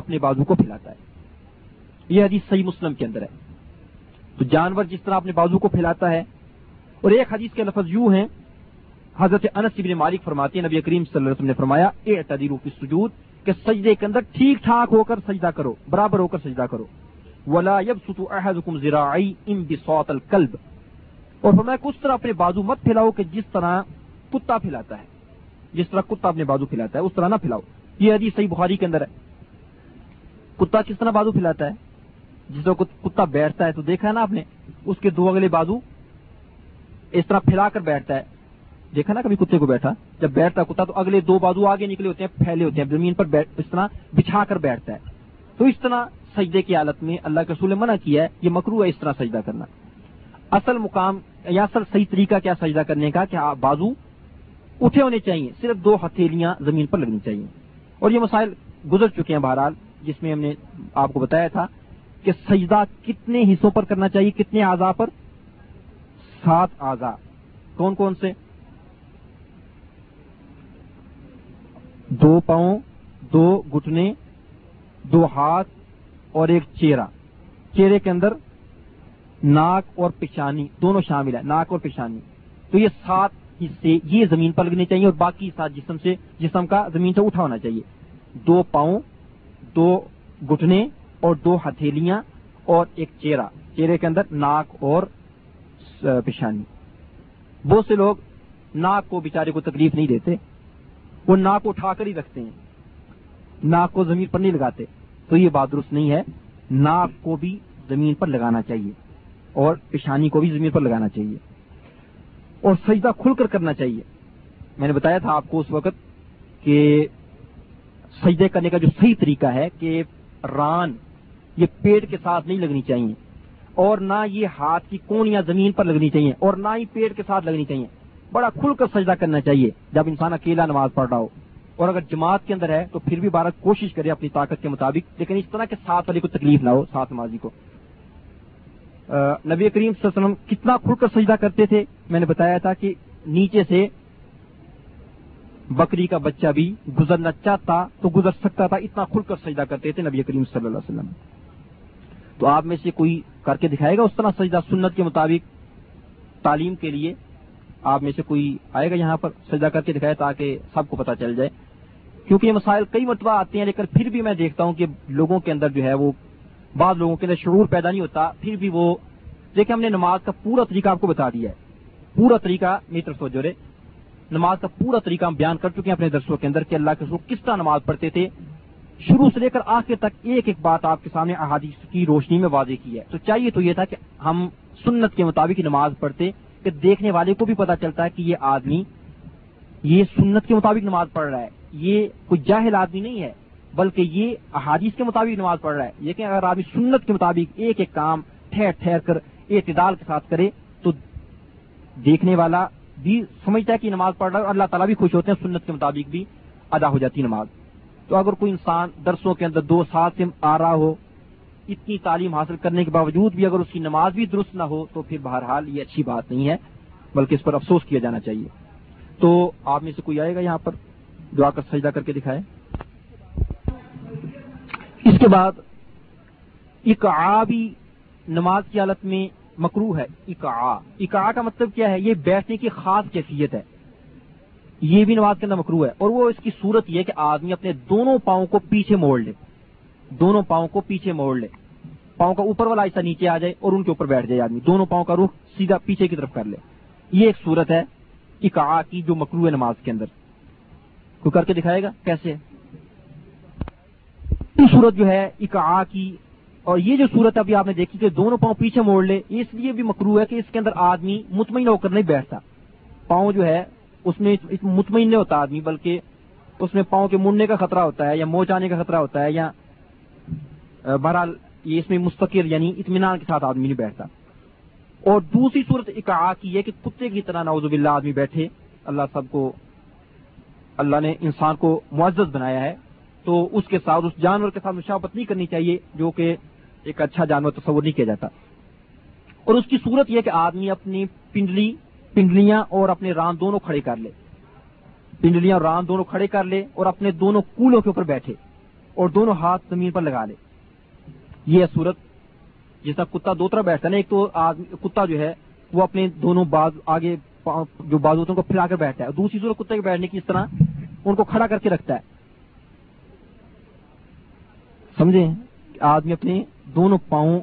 اپنے بازو کو پھیلاتا ہے۔ یہ حدیث صحیح مسلم کے اندر ہے۔ تو جانور جس طرح اپنے بازو کو پھیلاتا ہے، اور ایک حدیث کے لفظ یوں ہیں، حضرت انس بن مالک فرماتے ہیں نبی کریم صلی اللہ علیہ وسلم نے فرمایا، اعتدلوا فی السجود، کہ سجدے کے اندر ٹھیک ٹھاک ہو کر سجدہ کرو، برابر ہو کر سجدہ کرو۔ ولا یبسط احدکم ذراعی انبساط الکلب، اور فرمایا اس طرح اپنے بازو مت پھیلاؤ کہ جس طرح کتا پھیلاتا ہے، جس طرح کتا اپنے بازو پھیلاتا ہے اس طرح نہ پھیلاؤ۔ یہ حدیث صحیح بخاری کے اندر ہے۔ کتا کس طرح بازو پھیلاتا ہے؟ جس طرح کتا بیٹھتا ہے تو دیکھا ہے نا آپ نے، اس کے دو اگلے بازو اس طرح پھیلا کر بیٹھتا ہے، دیکھا نا کبھی کتے کو بیٹھا؟ جب بیٹھتا ہے کتا تو اگلے دو بازو آگے نکلے ہوتے ہیں، پھیلے ہوتے ہیں زمین پر، بیٹھ اس طرح بچھا کر بیٹھتا ہے۔ تو اس طرح سجدے کی حالت میں اللہ کے رسول نے منع کیا ہے، یہ مکروہ ہے اس طرح سجدہ کرنا۔ اصل مقام یا اصل صحیح طریقہ کیا سجدہ کرنے کا، کہ بازو اٹھے ہونے چاہیے، صرف دو ہتھیلیاں زمین پر لگنی چاہیے۔ اور یہ مسائل گزر چکے ہیں بہرحال، جس میں ہم نے آپ کو بتایا تھا کہ سجدہ کتنے حصوں پر کرنا چاہیے، کتنے اعضاء پر؟ سات اعضاء۔ کون کون سے؟ دو پاؤں، دو گھٹنے، دو ہاتھ اور ایک چہرہ۔ چہرے کے اندر ناک اور پیشانی دونوں شامل ہے، ناک اور پیشانی۔ تو یہ سات حصے یہ زمین پر لگنے چاہیے، اور باقی سات جسم سے، جسم کا زمین سے اٹھا ہونا چاہیے۔ دو پاؤں، دو گھٹنے اور دو ہتھیلیاں اور ایک چہرہ، چہرے کے اندر ناک اور پیشانی. بہت سے لوگ ناک کو بیچارے کو تکلیف نہیں دیتے، وہ ناک کو اٹھا کر ہی رکھتے ہیں، ناک کو زمین پر نہیں لگاتے، تو یہ بات درست نہیں ہے. ناک کو بھی زمین پر لگانا چاہیے اور پیشانی کو بھی زمین پر لگانا چاہیے، اور سجدہ کھل کر کرنا چاہیے. میں نے بتایا تھا آپ کو اس وقت کہ سجدے کرنے کا جو صحیح طریقہ ہے کہ ران یہ پیٹ کے ساتھ نہیں لگنی چاہیے، اور نہ یہ ہاتھ کی کونیاں زمین پر لگنی چاہیے، اور نہ ہی پیٹ کے ساتھ لگنی چاہیے. بڑا کھل کر سجدہ کرنا چاہیے جب انسان اکیلا نماز پڑھ رہا ہو، اور اگر جماعت کے اندر ہے تو پھر بھی بارہ کوشش کرے اپنی طاقت کے مطابق، لیکن اس طرح کے ساتھ والے کو تکلیف نہ ہو، ساتھ نمازی کو. نبی کریم صلی اللہ علیہ وسلم کتنا کھل کر سجدہ کرتے تھے. میں نے بتایا تھا کہ نیچے سے بکری کا بچہ بھی گزرنا چاہتا تو گزر سکتا تھا، اتنا کھل کر سجدہ کرتے تھے نبی کریم صلی اللہ علیہ وسلم. تو آپ میں سے کوئی کر کے دکھائے گا اس طرح سجدہ سنت کے مطابق؟ تعلیم کے لیے آپ میں سے کوئی آئے گا یہاں پر سجدہ کر کے دکھائے تاکہ سب کو پتہ چل جائے، کیونکہ یہ مسائل کئی مرتبہ آتے ہیں، لیکن پھر بھی میں دیکھتا ہوں کہ لوگوں کے اندر جو ہے وہ بعض لوگوں کے اندر شعور پیدا نہیں ہوتا. پھر بھی وہ دیکھیں ہم نے نماز کا پورا طریقہ آپ کو بتا دیا ہے، پورا طریقہ میری طرف سے نماز کا پورا طریقہ ہم بیان کر چکے ہیں اپنے درسوں کے اندر کہ اللہ کے رسول کس طرح نماز پڑھتے تھے، شروع سے لے کر آخر تک ایک ایک بات آپ کے سامنے احادیث کی روشنی میں واضح کی ہے. تو چاہیے تو یہ تھا کہ ہم سنت کے مطابق نماز پڑھتے کہ دیکھنے والے کو بھی پتہ چلتا ہے کہ یہ آدمی یہ سنت کے مطابق نماز پڑھ رہا ہے، یہ کوئی جاہل آدمی نہیں ہے، بلکہ یہ احادیث کے مطابق نماز پڑھ رہا ہے. لیکن اگر آدمی سنت کے مطابق ایک ایک کام ٹھہر ٹھہر کر اعتدال کے ساتھ کرے تو دیکھنے والا بھی سمجھتا ہے کہ نماز پڑھ رہا ہے، اللہ تعالیٰ بھی خوش ہوتے ہیں، سنت کے مطابق بھی ادا ہو جاتی نماز. تو اگر کوئی انسان درسوں کے اندر دو سال سے آ رہا ہو، اتنی تعلیم حاصل کرنے کے باوجود بھی اگر اس کی نماز بھی درست نہ ہو تو پھر بہرحال یہ اچھی بات نہیں ہے، بلکہ اس پر افسوس کیا جانا چاہیے. تو آپ میں سے کوئی آئے گا یہاں پر دعا کر سجدہ کر کے دکھائے. اس کے بعد اقعا بھی نماز کی حالت میں مکروہ ہے. اقعا اقعا کا مطلب کیا ہے؟ یہ بیٹھنے کی خاص کیفیت ہے، یہ بھی نماز کے اندر مکروہ ہے. اور وہ اس کی صورت یہ ہے کہ آدمی اپنے دونوں پاؤں کو پیچھے موڑ لے، دونوں پاؤں کو پیچھے موڑ لے، پاؤں کا اوپر والا حصہ نیچے آ جائے اور ان کے اوپر بیٹھ جائے آدمی، دونوں پاؤں کا رخ سیدھا پیچھے کی طرف کر لے. یہ ایک صورت ہے اقعا کی جو مکروہ ہے نماز کے اندر. کوئی کر کے دکھائے گا کیسے؟ یہ صورت جو ہے اقعا کی، اور یہ جو صورت ابھی آپ نے دیکھی کہ دونوں پاؤں پیچھے موڑ لے، اس لیے بھی مکروہ ہے کہ اس کے اندر آدمی مطمئن ہو کر نہیں بیٹھتا، پاؤں جو ہے اس میں مطمئن نہیں ہوتا آدمی، بلکہ اس میں پاؤں کے مڑنے کا خطرہ ہوتا ہے، یا موچ آنے کا خطرہ ہوتا ہے، یا بہرحال یہ اس میں مستقل یعنی اطمینان کے ساتھ آدمی نہیں بیٹھتا. اور دوسری صورت اقعا کی ہے کہ کتے کی طرح نعوذ باللہ آدمی بیٹھے. اللہ سب کو، اللہ نے انسان کو معزز بنایا ہے، تو اس کے ساتھ اس جانور کے ساتھ مشابہت نہیں کرنی چاہیے جو کہ ایک اچھا جانور تصور نہیں کیا جاتا. اور اس کی صورت یہ کہ آدمی اپنی پنڈلی پنڈلیاں اور اپنے ران دونوں کھڑے کر لے، پنڈلیاں اور ران دونوں کھڑے کر لے، اور اپنے دونوں کولوں کے اوپر بیٹھے اور دونوں ہاتھ زمین پر لگا لے. یہ صورت جیسا کتا دو طرح بیٹھتا ہے نا، ایک تو آدمی کتا جو ہے وہ اپنے دونوں باز آگے جو بازو ہوتے ہیں ان کو پھیلا کر بیٹھتا ہے، دوسری صورت کتے کے بیٹھنے کی اس طرح ان کو کھڑا کر کے رکھتا ہے. سمجھیں، آدمی اپنے دونوں پاؤں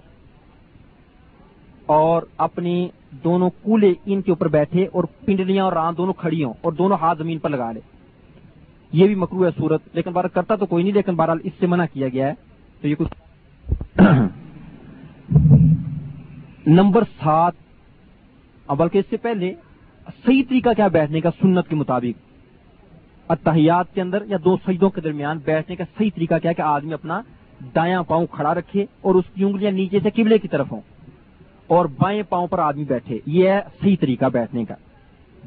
اور اپنے دونوں کولے ان کے اوپر بیٹھے اور پنڈلیاں اور ران دونوں کھڑی ہوں اور دونوں ہاتھ زمین پر لگا لے. یہ بھی مکروہ ہے صورت، لیکن بارہ کرتا تو کوئی نہیں، لیکن بہرحال اس سے منع کیا گیا ہے. تو یہ کچھ نمبر سات، بلکہ اس سے پہلے صحیح طریقہ کیا بیٹھنے کا سنت کے مطابق، اتحیات کے اندر یا دو سجدوں کے درمیان بیٹھنے کا صحیح طریقہ کیا ہے کہ آدمی اپنا دایاں پاؤں کھڑا رکھے اور اس کی انگلیاں نیچے سے قبلے کی طرف ہوں اور بائیں پاؤں پر آدمی بیٹھے. یہ ہے صحیح طریقہ بیٹھنے کا،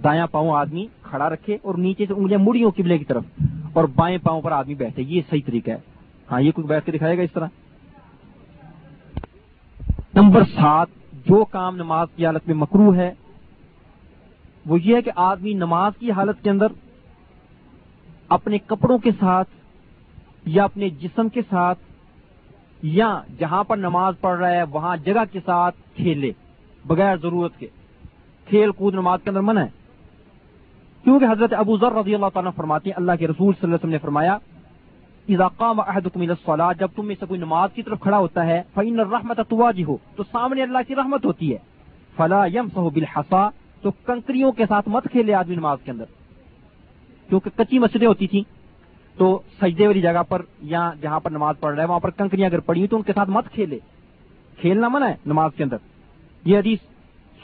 دایاں پاؤں آدمی کھڑا رکھے اور نیچے سے انگلیاں مڑی ہوں قبلے کی طرف اور بائیں پاؤں پر آدمی بیٹھے. یہ صحیح طریقہ ہے. ہاں، یہ کچھ بیٹھ کے دکھائے گا اس طرح. نمبر سات، جو کام نماز کی حالت میں مکروہ ہے وہ یہ ہے کہ آدمی نماز کی حالت کے اندر اپنے کپڑوں کے ساتھ یا اپنے جسم کے ساتھ یا جہاں پر نماز پڑھ رہا ہے وہاں جگہ کے ساتھ کھیلے بغیر ضرورت کے. کھیل کود نماز کے اندر منع ہے، کیونکہ حضرت ابو ذر رضی اللہ تعالیٰ فرماتے ہیں اللہ کے رسول صلی اللہ علیہ وسلم نے فرمایا اذا قام احدكم الى الصلاه، جب تم میں سے کوئی نماز کی طرف کھڑا ہوتا ہے، فان الرحمت تواجهه، تو سامنے اللہ کی رحمت ہوتی ہے، فلا يمسه بالحصى، تو کنکریوں کے ساتھ مت کھیلے آدمی نماز کے اندر، کیونکہ کچی مسجدیں ہوتی تھیں، تو سجدے والی جگہ پر یا جہاں پر نماز پڑھ رہا ہے وہاں پر کنکریاں اگر پڑی تو ان کے ساتھ مت کھیلے، کھیلنا منع ہے نماز کے اندر۔ یہ حدیث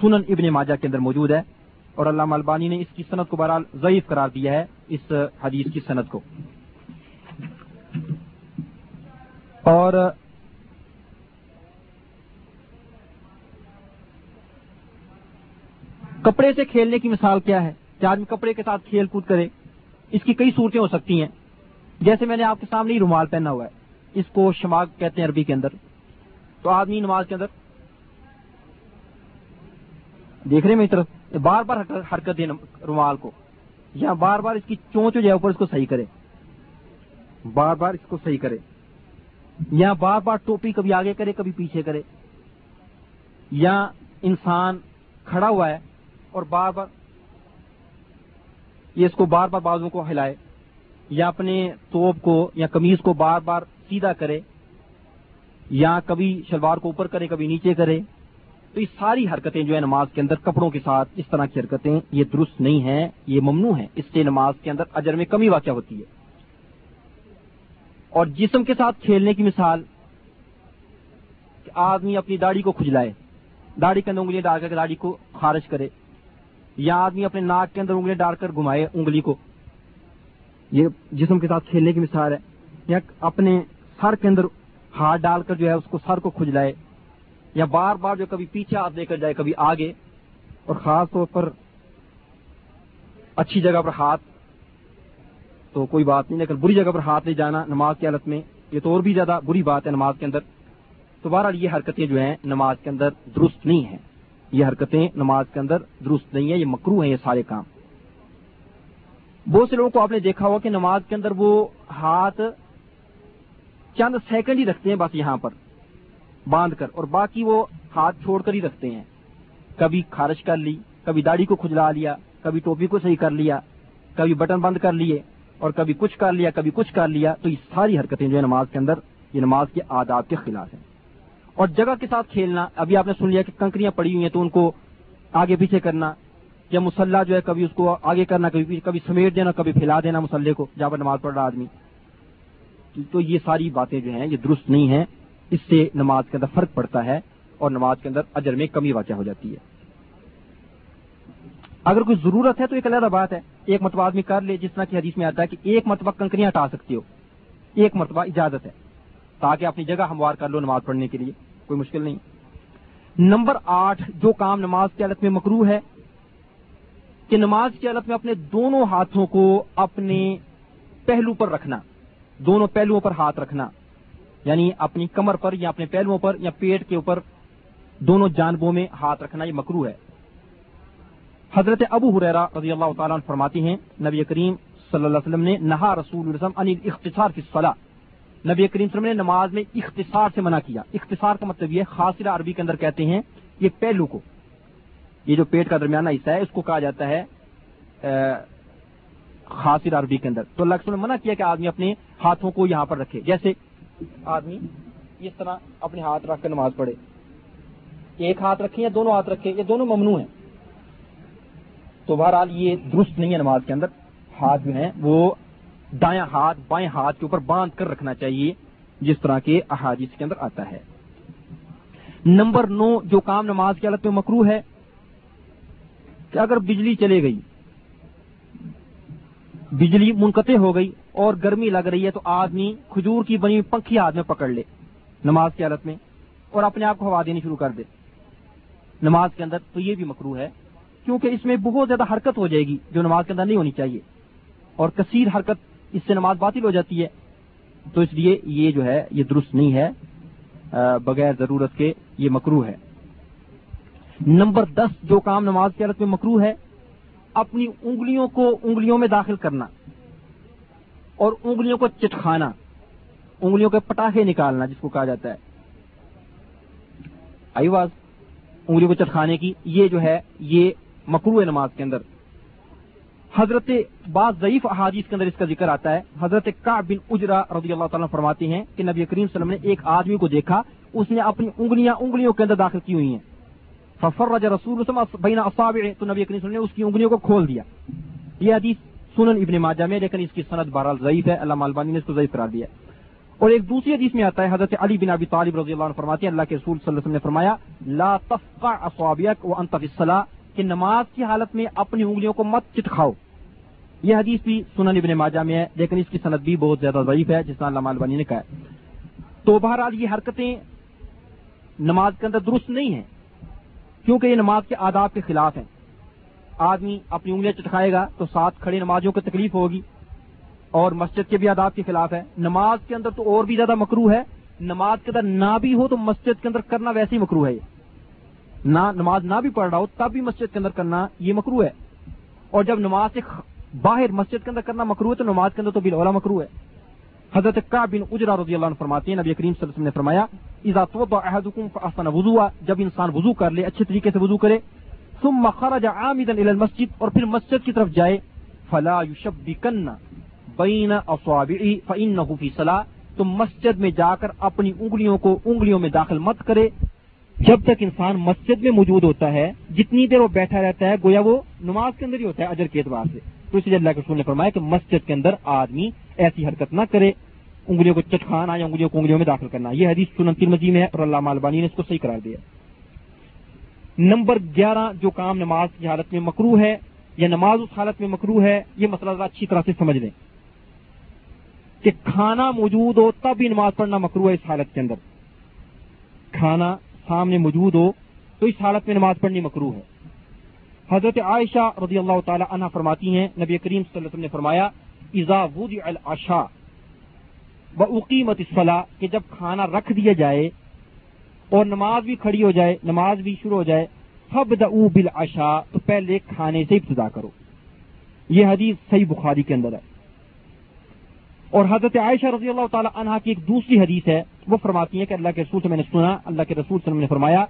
سنن ابن ماجہ کے اندر موجود ہے، اور علامہ البانی نے اس کی سند کو بہرحال ضعیف قرار دیا ہے، اس حدیث کی سند کو۔ اور کپڑے سے کھیلنے کی مثال کیا ہے کہ آدمی کپڑے کے ساتھ کھیل کود کرے، اس کی کئی صورتیں ہو سکتی ہیں، جیسے میں نے آپ کے سامنے ہی رومال پہنا ہوا ہے، اس کو شماغ کہتے ہیں عربی کے اندر، تو آدمی نماز کے اندر دیکھ رہے میری طرف، بار بار حرکت دے رومال کو، یا بار بار اس کی چونچ ہو جائے اوپر، اس کو صحیح کرے، بار بار اس کو صحیح کرے، یا بار بار ٹوپی کبھی آگے کرے کبھی پیچھے کرے، یا انسان کھڑا ہوا ہے اور بار بار یہ اس کو بار بار بازو کو ہلائے، یا اپنے توپ کو یا قمیض کو بار بار سیدھا کرے، یا کبھی شلوار کو اوپر کرے کبھی نیچے کرے، تو یہ ساری حرکتیں جو ہے نماز کے اندر کپڑوں کے ساتھ اس طرح کی حرکتیں یہ درست نہیں ہیں، یہ ممنوع ہیں، اس سے نماز کے اندر اجر میں کمی واقع ہوتی ہے۔ اور جسم کے ساتھ کھیلنے کی مثال کہ آدمی اپنی داڑھی کو کھجلائے، داڑھی کے اندر انگلیاں ڈال کر داڑھی کو خارج کرے، یا آدمی اپنے ناک کے اندر انگلیاں ڈال کر گھمائے انگلی کو، یہ جسم کے ساتھ کھیلنے کی مثال ہے، یا اپنے سر کے اندر ہاتھ ڈال کر جو ہے اس کو سر کو کھجلائے، یا بار بار جو کبھی پیچھے ہاتھ لے کر جائے کبھی آگے، اور خاص طور پر اچھی جگہ پر ہاتھ تو کوئی بات نہیں، لیکن بری جگہ پر ہاتھ لے جانا نماز کی حالت میں یہ تو اور بھی زیادہ بری بات ہے نماز کے اندر۔ تو بہرحال یہ حرکتیں جو ہیں نماز کے اندر درست نہیں ہیں، یہ حرکتیں نماز کے اندر درست نہیں ہیں، یہ مکروہ ہیں یہ سارے کام۔ بہت سے لوگوں کو آپ نے دیکھا ہوا کہ نماز کے اندر وہ ہاتھ چند سیکنڈ ہی رکھتے ہیں بس یہاں پر باندھ کر، اور باقی وہ ہاتھ چھوڑ کر ہی رکھتے ہیں، کبھی خارج کر لی، کبھی داڑھی کو کھجلا لیا، کبھی ٹوپی کو صحیح کر لیا، کبھی بٹن بند کر لیے، اور کبھی کچھ کر لیا کبھی کچھ کر لیا، تو یہ ساری حرکتیں جو ہے نماز کے اندر یہ نماز کے آداب کے خلاف ہیں۔ اور جگہ کے ساتھ کھیلنا، ابھی آپ نے سن لیا کہ کنکریاں پڑی ہوئی ہیں تو ان کو آگے پیچھے کرنا، یا مسلح جو ہے کبھی اس کو آگے کرنا کبھی کبھی سمیٹ دینا کبھی پھیلا دینا مسلح کو جہاں پر نماز پڑھ رہا آدمی، تو یہ ساری باتیں جو ہیں یہ درست نہیں ہیں، اس سے نماز کے اندر فرق پڑتا ہے اور نماز کے اندر اجر میں کمی واقع ہو جاتی ہے۔ اگر کوئی ضرورت ہے تو ایک علیحدہ بات ہے، ایک مرتبہ آدمی کر لے، جس طرح کی حدیث میں آتا ہے کہ ایک مرتبہ کنکریاں ہٹا سکتے ہو، ایک مرتبہ اجازت ہے، تاکہ اپنی جگہ ہموار کر لو نماز پڑھنے کے لیے، کوئی مشکل نہیں۔ نمبر آٹھ، جو کام نماز کی حالت میں مکروہ ہے کہ نماز کی حالت میں اپنے دونوں ہاتھوں کو اپنے پہلو پر رکھنا، دونوں پہلوؤں پر ہاتھ رکھنا، یعنی اپنی کمر پر یا اپنے پہلوؤں پر یا پیٹ کے اوپر، دونوں جانبوں میں ہاتھ رکھنا یہ مکروہ ہے۔ حضرت ابو ہریرہ رضی اللہ تعالیٰ عنہ فرماتی ہیں نبی کریم صلی اللہ علیہ وسلم نے نہا رسول اللہ علیہ وسلم عن الاختصار فی الصلاۃ، نبی کریم صلی اللہ علیہ وسلم نے نماز میں اختصار سے منع کیا۔ اختصار کا مطلب یہ، خاصرہ عربی کے اندر کہتے ہیں یہ پہلو کو، یہ جو پیٹ کا درمیانہ حصہ ہے اس کو کہا جاتا ہے خاصر عربی کے اندر، تو اللہ کے رسول نے منع کیا کہ آدمی اپنے ہاتھوں کو یہاں پر رکھے، جیسے آدمی اس طرح اپنے ہاتھ رکھ کر نماز پڑھے، ایک ہاتھ رکھے یا دونوں ہاتھ رکھے، یہ دونوں ممنوع ہیں، تو بہرحال یہ درست نہیں ہے نماز کے اندر۔ ہاتھ جو ہیں وہ دایاں ہاتھ بائیں ہاتھ کے اوپر باندھ کر رکھنا چاہیے، جس طرح کے احادیث کے اندر آتا ہے۔ نمبر نو، جو کام نماز کی حالت میں مکروہ ہے کہ اگر بجلی چلے گئی، بجلی منقطع ہو گئی اور گرمی لگ رہی ہے، تو آدمی کھجور کی بنی پنکھی ہاتھ میں پکڑ لے نماز کی حالت میں، اور اپنے آپ کو ہوا دینی شروع کر دے نماز کے اندر، تو یہ بھی مکروہ ہے، کیونکہ اس میں بہت زیادہ حرکت ہو جائے گی جو نماز کے اندر نہیں ہونی چاہیے، اور کثیر حرکت اس سے نماز باطل ہو جاتی ہے، تو اس لیے یہ جو ہے یہ درست نہیں ہے، بغیر ضرورت کے یہ مکروہ ہے۔ نمبر دس، جو کام نماز کی حالت میں مکروہ ہے اپنی انگلیوں کو انگلیوں میں داخل کرنا اور انگلیوں کو چٹکھانا، انگلیوں کے پٹاخے نکالنا جس کو کہا جاتا ہے، آئی آواز، انگلیوں کو چٹکھانے کی، یہ جو ہے یہ مکروہ نماز کے اندر۔ حضرت بعض ضعیف احادیث کے اندر اس کا ذکر آتا ہے، حضرت کعب بن اجرہ رضی اللہ تعالیٰ فرماتے ہیں کہ نبی کریم صلی اللہ علیہ وسلم نے ایک آدمی کو دیکھا، اس نے اپنی انگلیاں انگلیوں کے اندر داخل کی ہوئی ہیں، ففرج رسول صلی اللہ علیہ وسلم بین اصابع، تو نبی کریم صلی اللہ علیہ وسلم نے اس کی انگلیوں کو کھول دیا۔ یہ حدیث سنن ابن ماجہ میں، لیکن اس کی سند بہرحال ضعیف ہے، علامہ البانی نے اس کو ضعیف قرار دیا ہے۔ اور ایک دوسری حدیث میں آتا ہے، حضرت علی بن ابی طالب رضی اللہ عنہ فرماتے ہیں اللہ کے رسول صلی اللہ علیہ وسلم نے فرمایا، لا تفقع اصابعک وانت فی الصلاۃ، کہ نماز کی حالت میں اپنی انگلیوں کو مت چٹکھاؤ۔ یہ حدیث بھی سنن ابن ماجہ میں ہے، لیکن اس کی سند بھی بہت زیادہ ضعیف ہے، جس طرح علامہ البانی نے کہا ہے۔ تو بہرحال یہ حرکتیں نماز کے اندر درست نہیں ہیں، کیونکہ یہ نماز کے آداب کے خلاف ہیں۔ آدمی اپنی انگلیاں چٹکھائے گا تو ساتھ کھڑے نمازیوں کو تکلیف ہوگی، اور مسجد کے بھی آداب کے خلاف ہے۔ نماز کے اندر تو اور بھی زیادہ مکروہ ہے، نماز کے اندر نہ بھی ہو تو مسجد کے اندر کرنا ویسے ہی مکروہ ہے۔ نہ نماز نہ بھی پڑھ رہا ہو تب بھی مسجد کے اندر کرنا یہ مکروہ ہے، اور جب نماز سے باہر مسجد کے اندر کرنا مکروہ ہے تو نماز کے اندر تو بالولا مکروہ ہے۔ حضرت کعب بن اجرہ رضی اللہ عنہ فرماتے ہیں نبی کریم صلی اللہ علیہ وسلم نے فرمایا، اذا توضع احدکم فاحسن وضوء، جب انسان وضو کر لے اچھے طریقے سے وضو کرے، ثم خرج عامدا الى المسجد، اور پھر مسجد کی طرف جائے، فلا یشبکن بین اصابعی فانه فی صلاۃ، تو مسجد میں جا کر اپنی انگلیوں کو انگلیوں میں داخل مت کرے۔ جب تک انسان مسجد میں موجود ہوتا ہے، جتنی دیر وہ بیٹھا رہتا ہے گویا وہ نماز کے اندر ہی ہوتا ہے اجر کے اعتبار سے، تو اس لیے اللہ کے رسول نے فرمایا کہ مسجد کے اندر آدمی ایسی حرکت نہ کرے، انگلیوں کو چٹکھانا یا انگلیوں کو انگلیوں میں داخل کرنا۔ یہ حدیث سنن ترمذی میں ہے، اور علامہ البانی نے اس کو صحیح قرار دیا۔ نمبر گیارہ، جو کام نماز کی حالت میں مکروہ ہے یا نماز اس حالت میں مکروہ ہے، یہ مسئلہ ذرا اچھی طرح سے سمجھ لیں کہ کھانا موجود ہو تب بھی نماز پڑھنا مکروہ ہے۔ اس حالت کے اندر کھانا سامنے موجود ہو تو اس حالت میں نماز پڑھنی مکروہ ہے۔ حضرت عائشہ رضی اللہ تعالی عنہ فرماتی ہیں نبی کریم صلی اللہ علیہ وسلم نے فرمایا، اذا وضع العشاء واقیمت الصلاۃ، کہ جب کھانا رکھ دیا جائے اور نماز بھی کھڑی ہو جائے، نماز بھی شروع ہو جائے، فابدؤوا بالعشاء، تو پہلے کھانے سے ابتدا کرو۔ یہ حدیث صحیح بخاری کے اندر ہے۔ اور حضرت عائشہ رضی اللہ تعالی عنہ کی ایک دوسری حدیث ہے، وہ فرماتی ہیں کہ اللہ کے رسول سے میں نے سنا، اللہ کے رسول صلی اللہ علیہ وسلم نے فرمایا،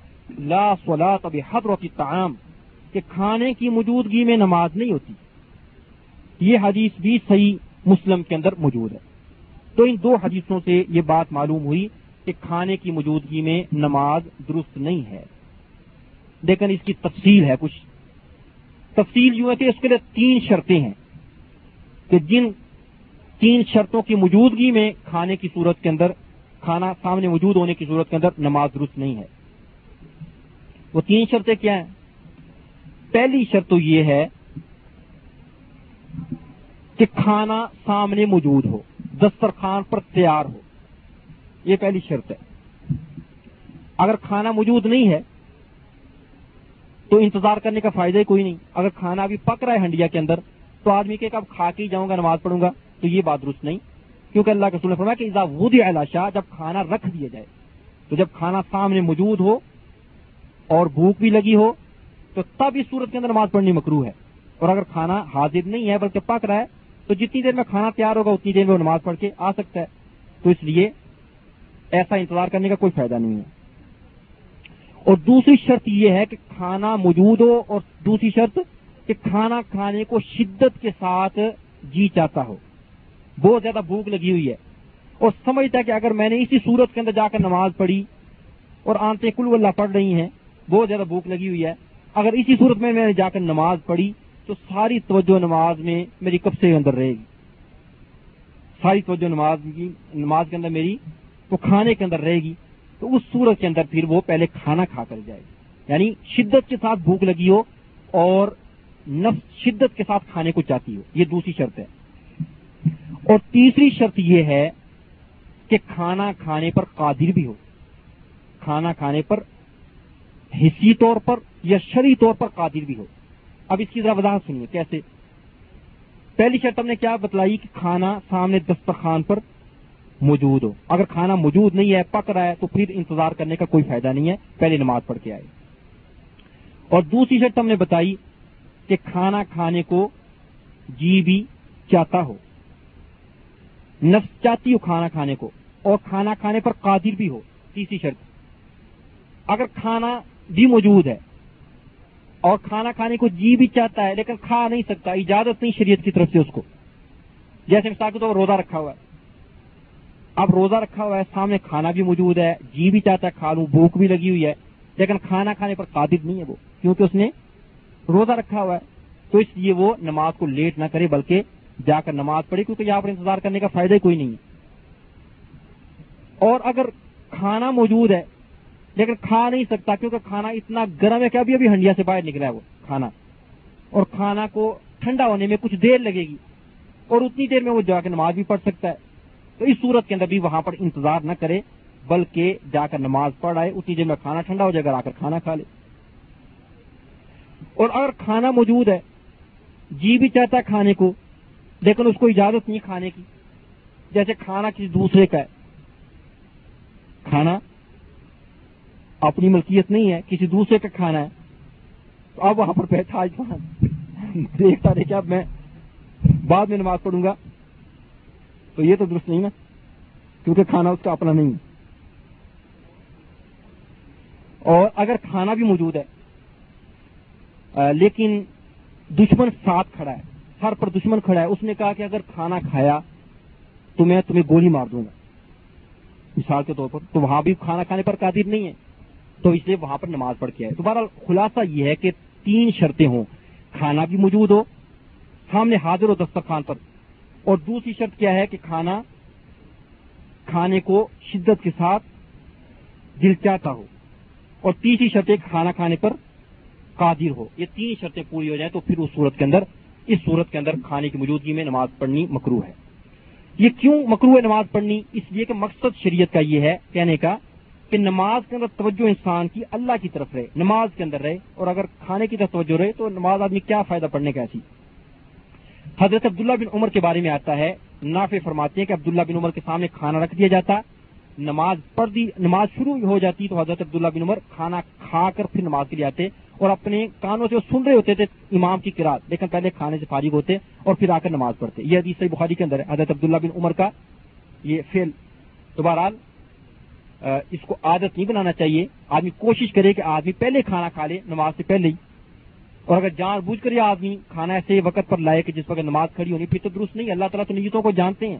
لا صلاۃ بحضرۃ الطعام، کہ کھانے کی موجودگی میں نماز نہیں ہوتی۔ یہ حدیث بھی صحیح مسلم کے اندر موجود ہے۔ تو ان دو حدیثوں سے یہ بات معلوم ہوئی کہ کھانے کی موجودگی میں نماز درست نہیں ہے، لیکن اس کی تفصیل ہے۔ کچھ تفصیل یوں ہے کہ اس کے لیے تین شرطیں ہیں کہ جن تین شرطوں کی موجودگی میں کھانے کی صورت کے اندر، کھانا سامنے موجود ہونے کی صورت کے اندر نماز درست نہیں ہے۔ وہ تین شرطیں کیا ہیں؟ پہلی شرط تو یہ ہے کہ کھانا سامنے موجود ہو، دسترخوان پر تیار ہو، یہ پہلی شرط ہے۔ اگر کھانا موجود نہیں ہے تو انتظار کرنے کا فائدہ ہی کوئی نہیں۔ اگر کھانا ابھی پک رہا ہے ہنڈیا کے اندر تو آدمی کہ اب کھا کے ہی جاؤں گا، نماز پڑھوں گا، تو یہ بات درست نہیں، کیونکہ اللہ کے رسول نے فرمایا کہ اذا وضع العشاء، جب کھانا رکھ دیا جائے، تو جب کھانا سامنے موجود ہو اور بھوک بھی لگی ہو تو تب اس صورت کے اندر نماز پڑھنی مکروہ ہے۔ اور اگر کھانا حاضر نہیں ہے بلکہ پک رہا ہے تو جتنی دیر میں کھانا تیار ہوگا اتنی دیر میں وہ نماز پڑھ کے آ سکتا ہے، تو اس لیے ایسا انتظار کرنے کا کوئی فائدہ نہیں ہے۔ اور دوسری شرط یہ ہے کہ کھانا موجود ہو، اور دوسری شرط کہ کھانا کھانے کو شدت کے ساتھ جی چاہتا ہو، بہت زیادہ بھوک لگی ہوئی ہے اور سمجھتا ہے کہ اگر میں نے اسی صورت کے اندر جا کر نماز پڑھی اور آنتے کل اللہ پڑھ رہی ہیں، بہت زیادہ بھوک لگی ہوئی ہے، اگر اسی صورت میں میں نے جا کر نماز پڑھی تو ساری توجہ نماز میں میری کب سے اندر رہے گی، ساری توجہ نماز کی نماز کے اندر میری وہ کھانے کے اندر رہے گی، تو اس صورت کے اندر پھر وہ پہلے کھانا کھا کر جائے گی۔ یعنی شدت کے ساتھ بھوک لگی ہو اور نفس شدت کے ساتھ کھانے کو چاہتی ہو، یہ دوسری شرط ہے۔ اور تیسری شرط یہ ہے کہ کھانا کھانے پر قادر بھی ہو، کھانا کھانے پر حسی طور پر یا شرعی طور پر قادر بھی ہو۔ اب اس کی ذرا وضاحت سنیے کیسے۔ پہلی شرط ہم نے کیا بتلائی کہ کھانا سامنے دسترخوان پر موجود ہو، اگر کھانا موجود نہیں ہے پک رہا ہے تو پھر انتظار کرنے کا کوئی فائدہ نہیں ہے، پہلے نماز پڑھ کے آئے۔ اور دوسری شرط ہم نے بتائی کہ کھانا کھانے کو جی بھی چاہتا ہو، نفس چاہتی ہو کھانا کھانے کو، اور کھانا کھانے پر قادر بھی ہو، تیسری شرط۔ اگر کھانا بھی موجود ہے اور کھانا کھانے کو جی بھی چاہتا ہے لیکن کھا نہیں سکتا, اجازت نہیں شریعت کی طرف سے اس کو. جیسے مثال کے طور پر روزہ رکھا ہوا ہے, اب روزہ رکھا ہوا ہے, سامنے کھانا بھی موجود ہے, جی بھی چاہتا ہے کھا لوں, بھوک بھی لگی ہوئی ہے, لیکن کھانا کھانے پر قادر نہیں ہے وہ, کیونکہ اس نے روزہ رکھا ہوا ہے. تو اس لیے وہ نماز کو لیٹ نہ کرے بلکہ جا کر نماز پڑھے, کیونکہ یہاں پر انتظار کرنے کا فائدہ ہی کوئی نہیں ہے. اور اگر کھانا موجود ہے لیکن کھا نہیں سکتا کیونکہ کھانا اتنا گرم ہے کہ ابھی ابھی ہنڈیا سے باہر نکلا ہے وہ کھانا, اور کھانا کو ٹھنڈا ہونے میں کچھ دیر لگے گی, اور اتنی دیر میں وہ جا کر نماز بھی پڑھ سکتا ہے, تو اس صورت کے اندر بھی وہاں پر انتظار نہ کرے بلکہ جا کر نماز پڑھ آئے, اتنی دیر میں کھانا ٹھنڈا ہو جائے گا, آ کر کھانا کھا لے. اور اگر کھانا موجود ہے, جی بھی چاہتا ہے کھانے کو, لیکن اس کو اجازت نہیں کھانے کی, جیسے کھانا کسی دوسرے کا ہے, کھانا اپنی ملکیت نہیں ہے, کسی دوسرے کا کھانا ہے, تو اب وہاں پر بیٹھا آج دیکھتا دیکھا اب میں بعد میں نماز پڑھوں گا, تو یہ تو درست نہیں نا, کیونکہ کھانا اس کا اپنا نہیں ہے. اور اگر کھانا بھی موجود ہے لیکن دشمن ساتھ کھڑا ہے, سر پر دشمن کھڑا ہے, اس نے کہا کہ اگر کھانا کھایا تو میں تمہیں گولی مار دوں گا مثال کے طور پر, تو وہاں بھی کھانا کھانے پر قادر نہیں ہے, تو اس لیے وہاں پر نماز پڑھ کے آئے. تو بہرحال خلاصہ یہ ہے کہ تین شرطیں ہوں, کھانا بھی موجود ہو, سامنے حاضر ہو دسترخوان پر, اور دوسری شرط کیا ہے کہ کھانا کھانے کو شدت کے ساتھ دل چاہتا ہو, اور تیسری شرط ہے کھانا کھانے پر قادر ہو. یہ تین شرطیں پوری ہو جائیں تو پھر اس صورت کے اندر اس صورت کے اندر کھانے کی موجودگی میں نماز پڑھنی مکروہ ہے. یہ کیوں مکروہ ہے نماز پڑھنی؟ اس لیے کہ مقصد شریعت کا یہ ہے کہنے کا کہ نماز کے اندر توجہ انسان کی اللہ کی طرف رہے, نماز کے اندر رہے, اور اگر کھانے کی طرف توجہ رہے تو نماز آدمی کیا فائدہ پڑھنے کا. ایسی حضرت عبداللہ بن عمر کے بارے میں آتا ہے, نافع فرماتے ہیں کہ عبداللہ بن عمر کے سامنے کھانا رکھ دیا جاتا, نماز پڑھ دی, نماز شروع ہو جاتی, تو حضرت عبداللہ بن عمر کھانا کھا کر پھر نماز کے لیے آتے, اور اپنے کانوں سے وہ سن رہے ہوتے تھے امام کی قرات, لیکن پہلے کھانے سے فارغ ہوتے اور پھر آ کر نماز پڑھتے. یہ حدیث صحیح بخاری کے اندر ہے, حضرت عبداللہ بن عمر کا یہ فعل. تو بہرحال اس کو عادت نہیں بنانا چاہیے, آدمی کوشش کرے کہ آدمی پہلے کھانا کھا لے نماز سے پہلے ہی, اور اگر جان بوجھ کر یہ آدمی کھانا ایسے وقت پر لائے کہ جس وقت نماز کھڑی ہونی, پھر تو درست نہیں. اللہ تعالیٰ تو نیتوں کو جانتے ہیں.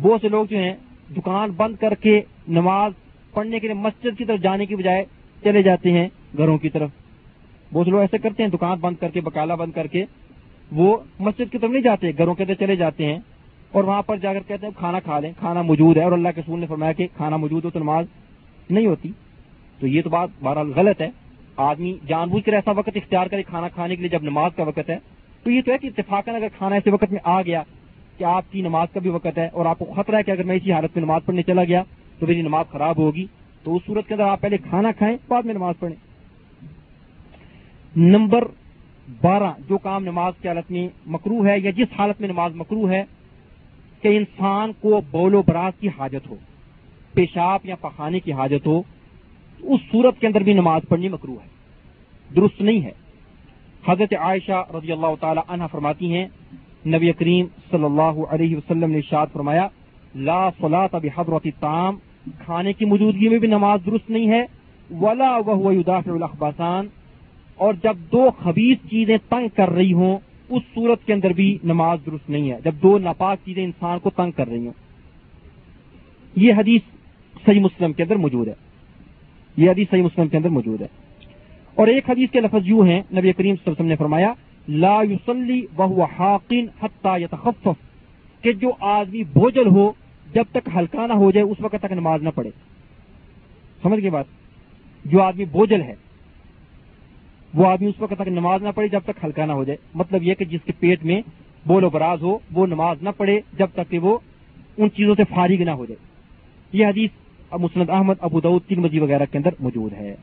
بہت سے لوگ جو ہیں دکان بند کر کے نماز پڑھنے کے لیے مسجد کی طرف جانے کی بجائے چلے جاتے ہیں گھروں کی طرف. بہت لوگ ایسے کرتے ہیں, دکان بند کر کے, بکالا بند کر کے, وہ مسجد کی طرف نہیں جاتے, گھروں کے اندر چلے جاتے ہیں, اور وہاں پر جا کر کہتے ہیں کھانا کھا لیں, کھانا موجود ہے, اور اللہ کے رسول نے فرمایا کہ کھانا موجود ہو تو نماز نہیں ہوتی. تو یہ تو بات بہرحال غلط ہے. آدمی جان بوجھ کر ایسا وقت اختیار کرے کھانا کھانے کے لیے جب نماز کا وقت ہے, تو یہ تو ہے کہ اتفاقاً اگر کھانا ایسے وقت میں آ گیا کہ آپ کی نماز کا بھی وقت ہے, اور آپ کو خطرہ ہے کہ اگر میں اسی حالت میں نماز پڑھنے چلا گیا تو میری نماز خراب ہوگی, تو اس صورت کے اندر آپ پہلے کھانا کھائیں بعد میں نماز پڑھیں. نمبر بارہ, جو کام نماز کی حالت میں مکروہ ہے یا جس حالت میں نماز مکروہ ہے, کہ انسان کو بول و براز کی حاجت ہو, پیشاب یا پخانے کی حاجت ہو, اس صورت کے اندر بھی نماز پڑھنی مکروہ ہے, درست نہیں ہے. حضرت عائشہ رضی اللہ تعالی عنہ فرماتی ہیں نبی کریم صلی اللہ علیہ وسلم نے ارشاد فرمایا لا صلاۃ بحضرۃ الطعام, کھانے کی موجودگی میں بھی نماز درست نہیں ہے, ولا وهو یدافع الاخبثان, اور جب دو خبیث چیزیں تنگ کر رہی ہوں اس صورت کے اندر بھی نماز درست نہیں ہے, جب دو ناپاک چیزیں انسان کو تنگ کر رہی ہوں. یہ حدیث صحیح مسلم کے اندر موجود ہے, یہ حدیث صحیح مسلم کے اندر موجود ہے. اور ایک حدیث کے لفظ یوں ہیں, نبی کریم صلی اللہ علیہ وسلم نے فرمایا لا يصلي وهو حاق حتى يتخفف, کہ جو آدمی بوجھل ہو جب تک ہلکا نہ ہو جائے اس وقت تک نماز نہ پڑھے. سمجھ گئے بات؟ جو آدمی بوجھل ہے وہ آدمی اس وقت تک نماز نہ پڑھے جب تک ہلکا نہ ہو جائے. مطلب یہ کہ جس کے پیٹ میں بول و براز ہو وہ نماز نہ پڑھے جب تک کہ وہ ان چیزوں سے فارغ نہ ہو جائے. یہ حدیث مسند احمد, ابو داؤد, ترمذی وغیرہ کے اندر موجود ہے.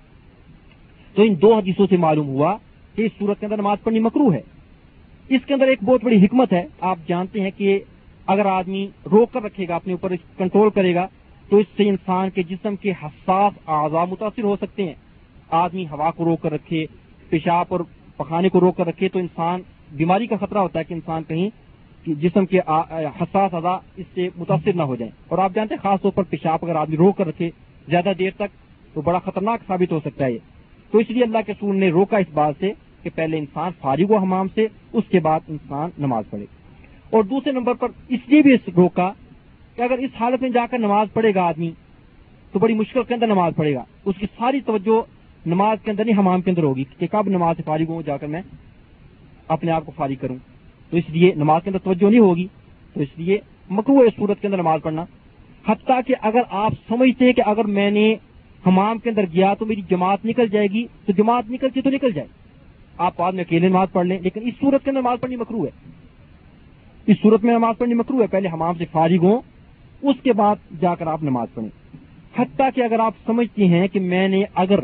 تو ان دو حدیثوں سے معلوم ہوا کہ اس صورت کے اندر نماز پڑھنی مکروہ ہے. اس کے اندر ایک بہت بڑی حکمت ہے. آپ جانتے ہیں کہ اگر آدمی روک کر رکھے گا, اپنے اوپر کنٹرول کرے گا, تو اس سے انسان کے جسم کے حساس اعضاء متاثر ہو سکتے ہیں. آدمی ہوا کو روک کر رکھے, پیشاب اور پخانے کو روک کر رکھے, تو انسان بیماری کا خطرہ ہوتا ہے کہ انسان کہیں کہ جسم کے حساس اعضاء اس سے متاثر نہ ہو جائیں. اور آپ جانتے ہیں خاص طور پر پیشاب اگر آدمی روک کر رکھے زیادہ دیر تک تو بڑا خطرناک ثابت ہو سکتا ہے. تو اس لیے اللہ کے رسول نے روکا اس بات سے کہ پہلے انسان فارغ و حمام سے اس کے بعد انسان نماز پڑھے، اور دوسرے نمبر پر اس لیے بھی اس روکا کہ اگر اس حالت میں جا کر نماز پڑھے گا آدمی تو بڑی مشکل کے اندر نماز پڑھے گا، اس کی ساری توجہ نماز کے اندر نہیں حمام کے اندر ہوگی کہ کب نماز سے فارغ ہوں جا کر میں اپنے آپ کو فارغ کروں، تو اس لیے نماز کے اندر توجہ نہیں ہوگی، تو اس لیے مکروہ صورت کے اندر نماز پڑھنا۔ حتیٰ کہ اگر آپ سمجھتے ہیں کہ اگر میں نے حمام کے اندر گیا تو میری جماعت نکل جائے گی تو جماعت نکلتی تو نکل جائے، آپ بعد میں اکیلے نماز پڑھ لیں، لیکن اس صورت کے اندر نماز پڑھنی مکروہ ہے، اس صورت میں نماز پڑھنی مکروہ ہے، پہلے حمام سے فارغ ہوں اس کے بعد جا کر آپ نماز پڑھیں۔ حتیٰ کہ اگر آپ سمجھتے ہیں کہ میں نے اگر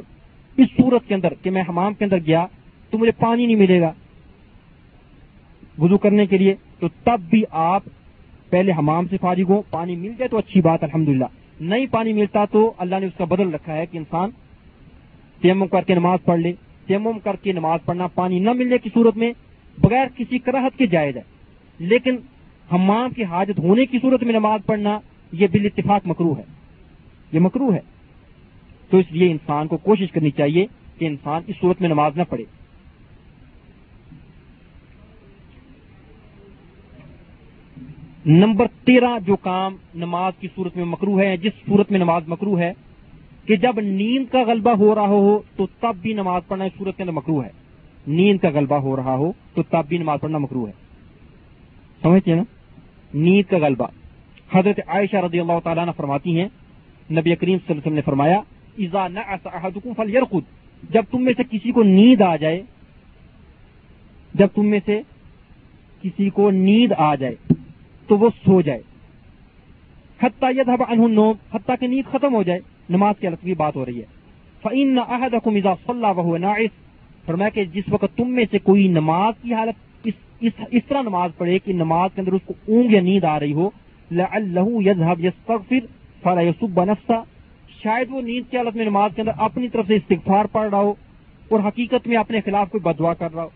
اس صورت کے اندر کہ میں حمام کے اندر گیا تو مجھے پانی نہیں ملے گا وضو کرنے کے لیے، تو تب بھی آپ پہلے حمام سے فارغ ہوں، پانی مل جائے تو اچھی بات الحمدللہ، نہیں پانی ملتا تو اللہ نے اس کا بدل رکھا ہے کہ انسان تیمم کر کے نماز پڑھ لے، تیمم کر کے نماز پڑھنا پانی نہ ملنے کی صورت میں بغیر کسی کراہت کے جائز ہے، لیکن حمام کی حاجت ہونے کی صورت میں نماز پڑھنا یہ بالاتفاق مکروہ ہے، یہ مکروہ ہے، تو اس لیے انسان کو کوشش کرنی چاہیے کہ انسان اس صورت میں نماز نہ پڑھے۔ نمبر تیرہ جو کام نماز کی صورت میں مکروہ ہے، جس صورت میں نماز مکروہ ہے کہ جب نیند کا غلبہ ہو رہا ہو تو تب بھی نماز پڑھنا اس صورت کے اندر مکروہ ہے، نیند کا غلبہ ہو رہا ہو تو تب بھی نماز پڑھنا مکروہ ہے، سمجھتے ہیں نا، نیند کا غلبہ۔ حضرت عائشہ رضی اللہ تعالیٰ عنہ فرماتی ہیں نبی کریم صلی اللہ علیہ وسلم نے فرمایا اذا نعس احدکم فلیرقد، جب تم میں سے کسی کو نیند آ جائے، جب تم میں سے کسی کو نیند آ جائے تو وہ سو جائے، حتی یذهب عنہ النوم، حتیٰ کہ نیند ختم ہو جائے، نماز کی حالت کی بات ہو رہی ہے۔ فإن احدکم اذا صلی وهو ناعس، فرمایا کہ جس وقت تم میں سے کوئی نماز کی حالت اس اس طرح نماز پڑھے کہ نماز کے اندر اس کو اونگ یا نیند آ رہی ہو، لعلہ یذهب یستغفر فلا یسب نفسہ، شاید وہ نیند کی حالت میں نماز کے اندر اپنی طرف سے استغفار پڑھ رہا ہو اور حقیقت میں اپنے خلاف کوئی بددعا کر رہا ہو،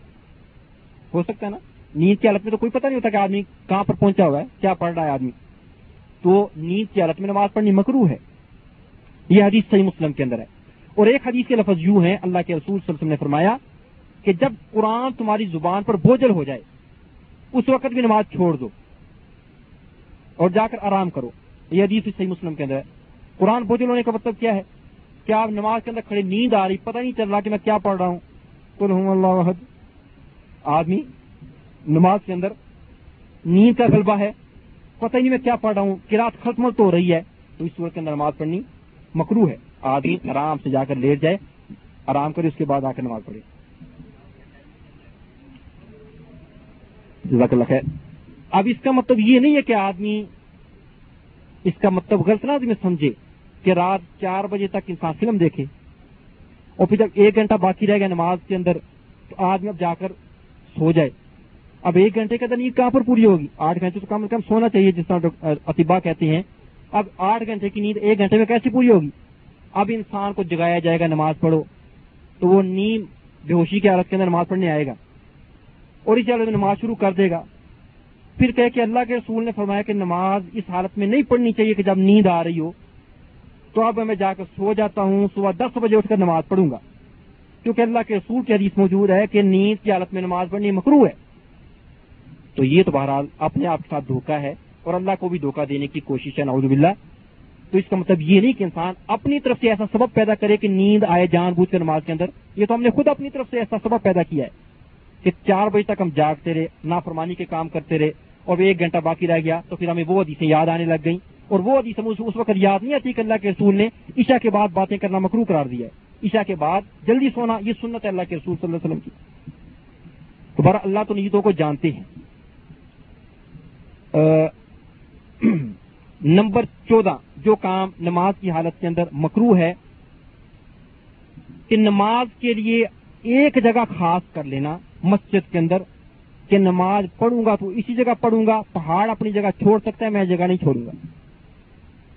ہو سکتا ہے نا، نیند کی حالت میں تو کوئی پتہ نہیں ہوتا کہ آدمی کہاں پر پہنچا ہوا ہے، کیا پڑھ رہا ہے آدمی، تو نیند کی حالت میں نماز پڑھنی مکروہ ہے، یہ حدیث صحیح مسلم کے اندر ہے۔ اور ایک حدیث کے لفظ یوں ہیں، اللہ کے رسول صلی اللہ علیہ وسلم نے فرمایا کہ جب قرآن تمہاری زبان پر بوجھل ہو جائے اس وقت بھی نماز چھوڑ دو اور جا کر آرام کرو، یہ حدیث صحیح مسلم کے اندر ہے۔ قرآن بوجھل ہونے کا مطلب کیا ہے کہ آپ نماز کے اندر کھڑے نیند آ رہی، پتہ نہیں چل رہا کہ میں کیا پڑھ رہا ہوں، قل ہو اللہ احد، آدمی نماز کے اندر نیند کا غلبہ ہے، پتہ نہیں میں کیا پڑھ رہا ہوں، قرات ختم تو ہو رہی ہے، تو اس صورت کے اندر نماز پڑھنی مکروہ ہے، آدمی آرام سے جا کر لیٹ جائے، آرام کرے، اس کے بعد آ کر نماز پڑھے۔ جزاک اللہ خیر۔ اب اس کا مطلب یہ نہیں ہے کہ آدمی اس کا مطلب غلط نہ میں سمجھے کہ رات چار بجے تک انسان فلم دیکھے اور پھر جب ایک گھنٹہ باقی رہ گیا نماز کے اندر تو آدمی اب جا کر سو جائے، اب ایک گھنٹے کے اندر نیند کہاں پر پوری ہوگی، آٹھ گھنٹے تو کم از کم سونا چاہیے، جس طرح اطباء کہتے ہیں، اب آٹھ گھنٹے کی نیند ایک گھنٹے میں کیسے پوری ہوگی، اب انسان کو جگایا جائے گا نماز پڑھو تو وہ نیند بے ہوشی کی حالت کے اندر نماز پڑھنے آئے گا اور اس حالت میں نماز شروع کر دے گا، پھر کہہ کہ اللہ کے رسول نے فرمایا کہ نماز اس حالت میں نہیں پڑھنی چاہیے کہ جب نیند آ رہی ہو، تو اب میں جا کر سو جاتا ہوں، صبح دس بجے اٹھ کر نماز پڑھوں گا، کیونکہ اللہ کے رسول کی حدیث موجود ہے کہ نیند کی حالت میں نماز پڑھنی مکروہ ہے، تو یہ تو بہرحال اپنے آپ کے ساتھ دھوکہ ہے اور اللہ کو بھی دھوکہ دینے کی کوشش ہے، نعوذ باللہ۔ تو اس کا مطلب یہ نہیں کہ انسان اپنی طرف سے ایسا سبب پیدا کرے کہ نیند آئے جان بوجھ کر نماز کے اندر، یہ تو ہم نے خود اپنی طرف سے ایسا سبب پیدا کیا ہے کہ چار بجے تک ہم جاگتے رہے، نافرمانی کے کام کرتے رہے، اور ایک گھنٹہ باقی رہ گیا تو پھر ہمیں وہ حدیثیں یاد آنے لگ گئیں، اور وہ حدیثیں اس وقت یاد نہیں آتی کہ اللہ کے رسول نے عشاء کے بعد باتیں کرنا مکروہ قرار دیا ہے، عشاء کے بعد جلدی سونا یہ سنت ہے اللہ کے رسول صلی اللہ علیہ وسلم کی، تو بہرحال اللہ تو نیتوں کو جانتے ہیں۔ نمبر چودہ جو کام نماز کی حالت کے اندر مکروہ ہے کہ نماز کے لیے ایک جگہ خاص کر لینا مسجد کے اندر کہ نماز پڑھوں گا تو اسی جگہ پڑھوں گا، پہاڑ اپنی جگہ چھوڑ سکتا ہے، میں جگہ نہیں چھوڑوں گا۔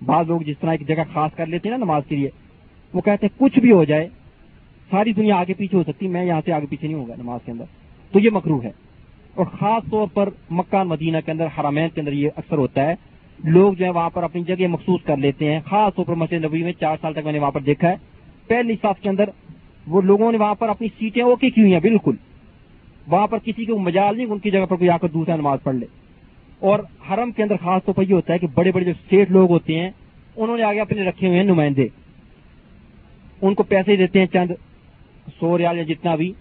بعض لوگ جس طرح ایک جگہ خاص کر لیتے ہیں نا نماز کے لیے، وہ کہتے ہیں کچھ بھی ہو جائے، ساری دنیا آگے پیچھے ہو سکتی، میں یہاں سے آگے پیچھے نہیں ہوں گا نماز کے اندر، تو یہ مکروہ ہے، اور خاص طور پر مکہ مدینہ کے اندر، حرمین کے اندر یہ اکثر ہوتا ہے، لوگ جو ہے وہاں پر اپنی جگہ مخصوص کر لیتے ہیں، خاص طور پر مسجد نبوی میں چار سال تک میں نے وہاں پر دیکھا ہے، پہلے صف کے اندر وہ لوگوں نے وہاں پر اپنی سیٹیں اوکے کی ہوئی ہیں بالکل, وہاں پر کسی کو مجال نہیں ان کی جگہ پر کوئی آ کر دوسرا نماز پڑھ لے. اور حرم کے اندر خاص طور پر یہ ہوتا ہے کہ بڑے بڑے جو اسٹیٹ لوگ ہوتے ہیں انہوں نے آگے اپنے رکھے ہوئے ہیں نمائندے, ان کو پیسے دیتے ہیں چند سو ریال یا جتنا بھی,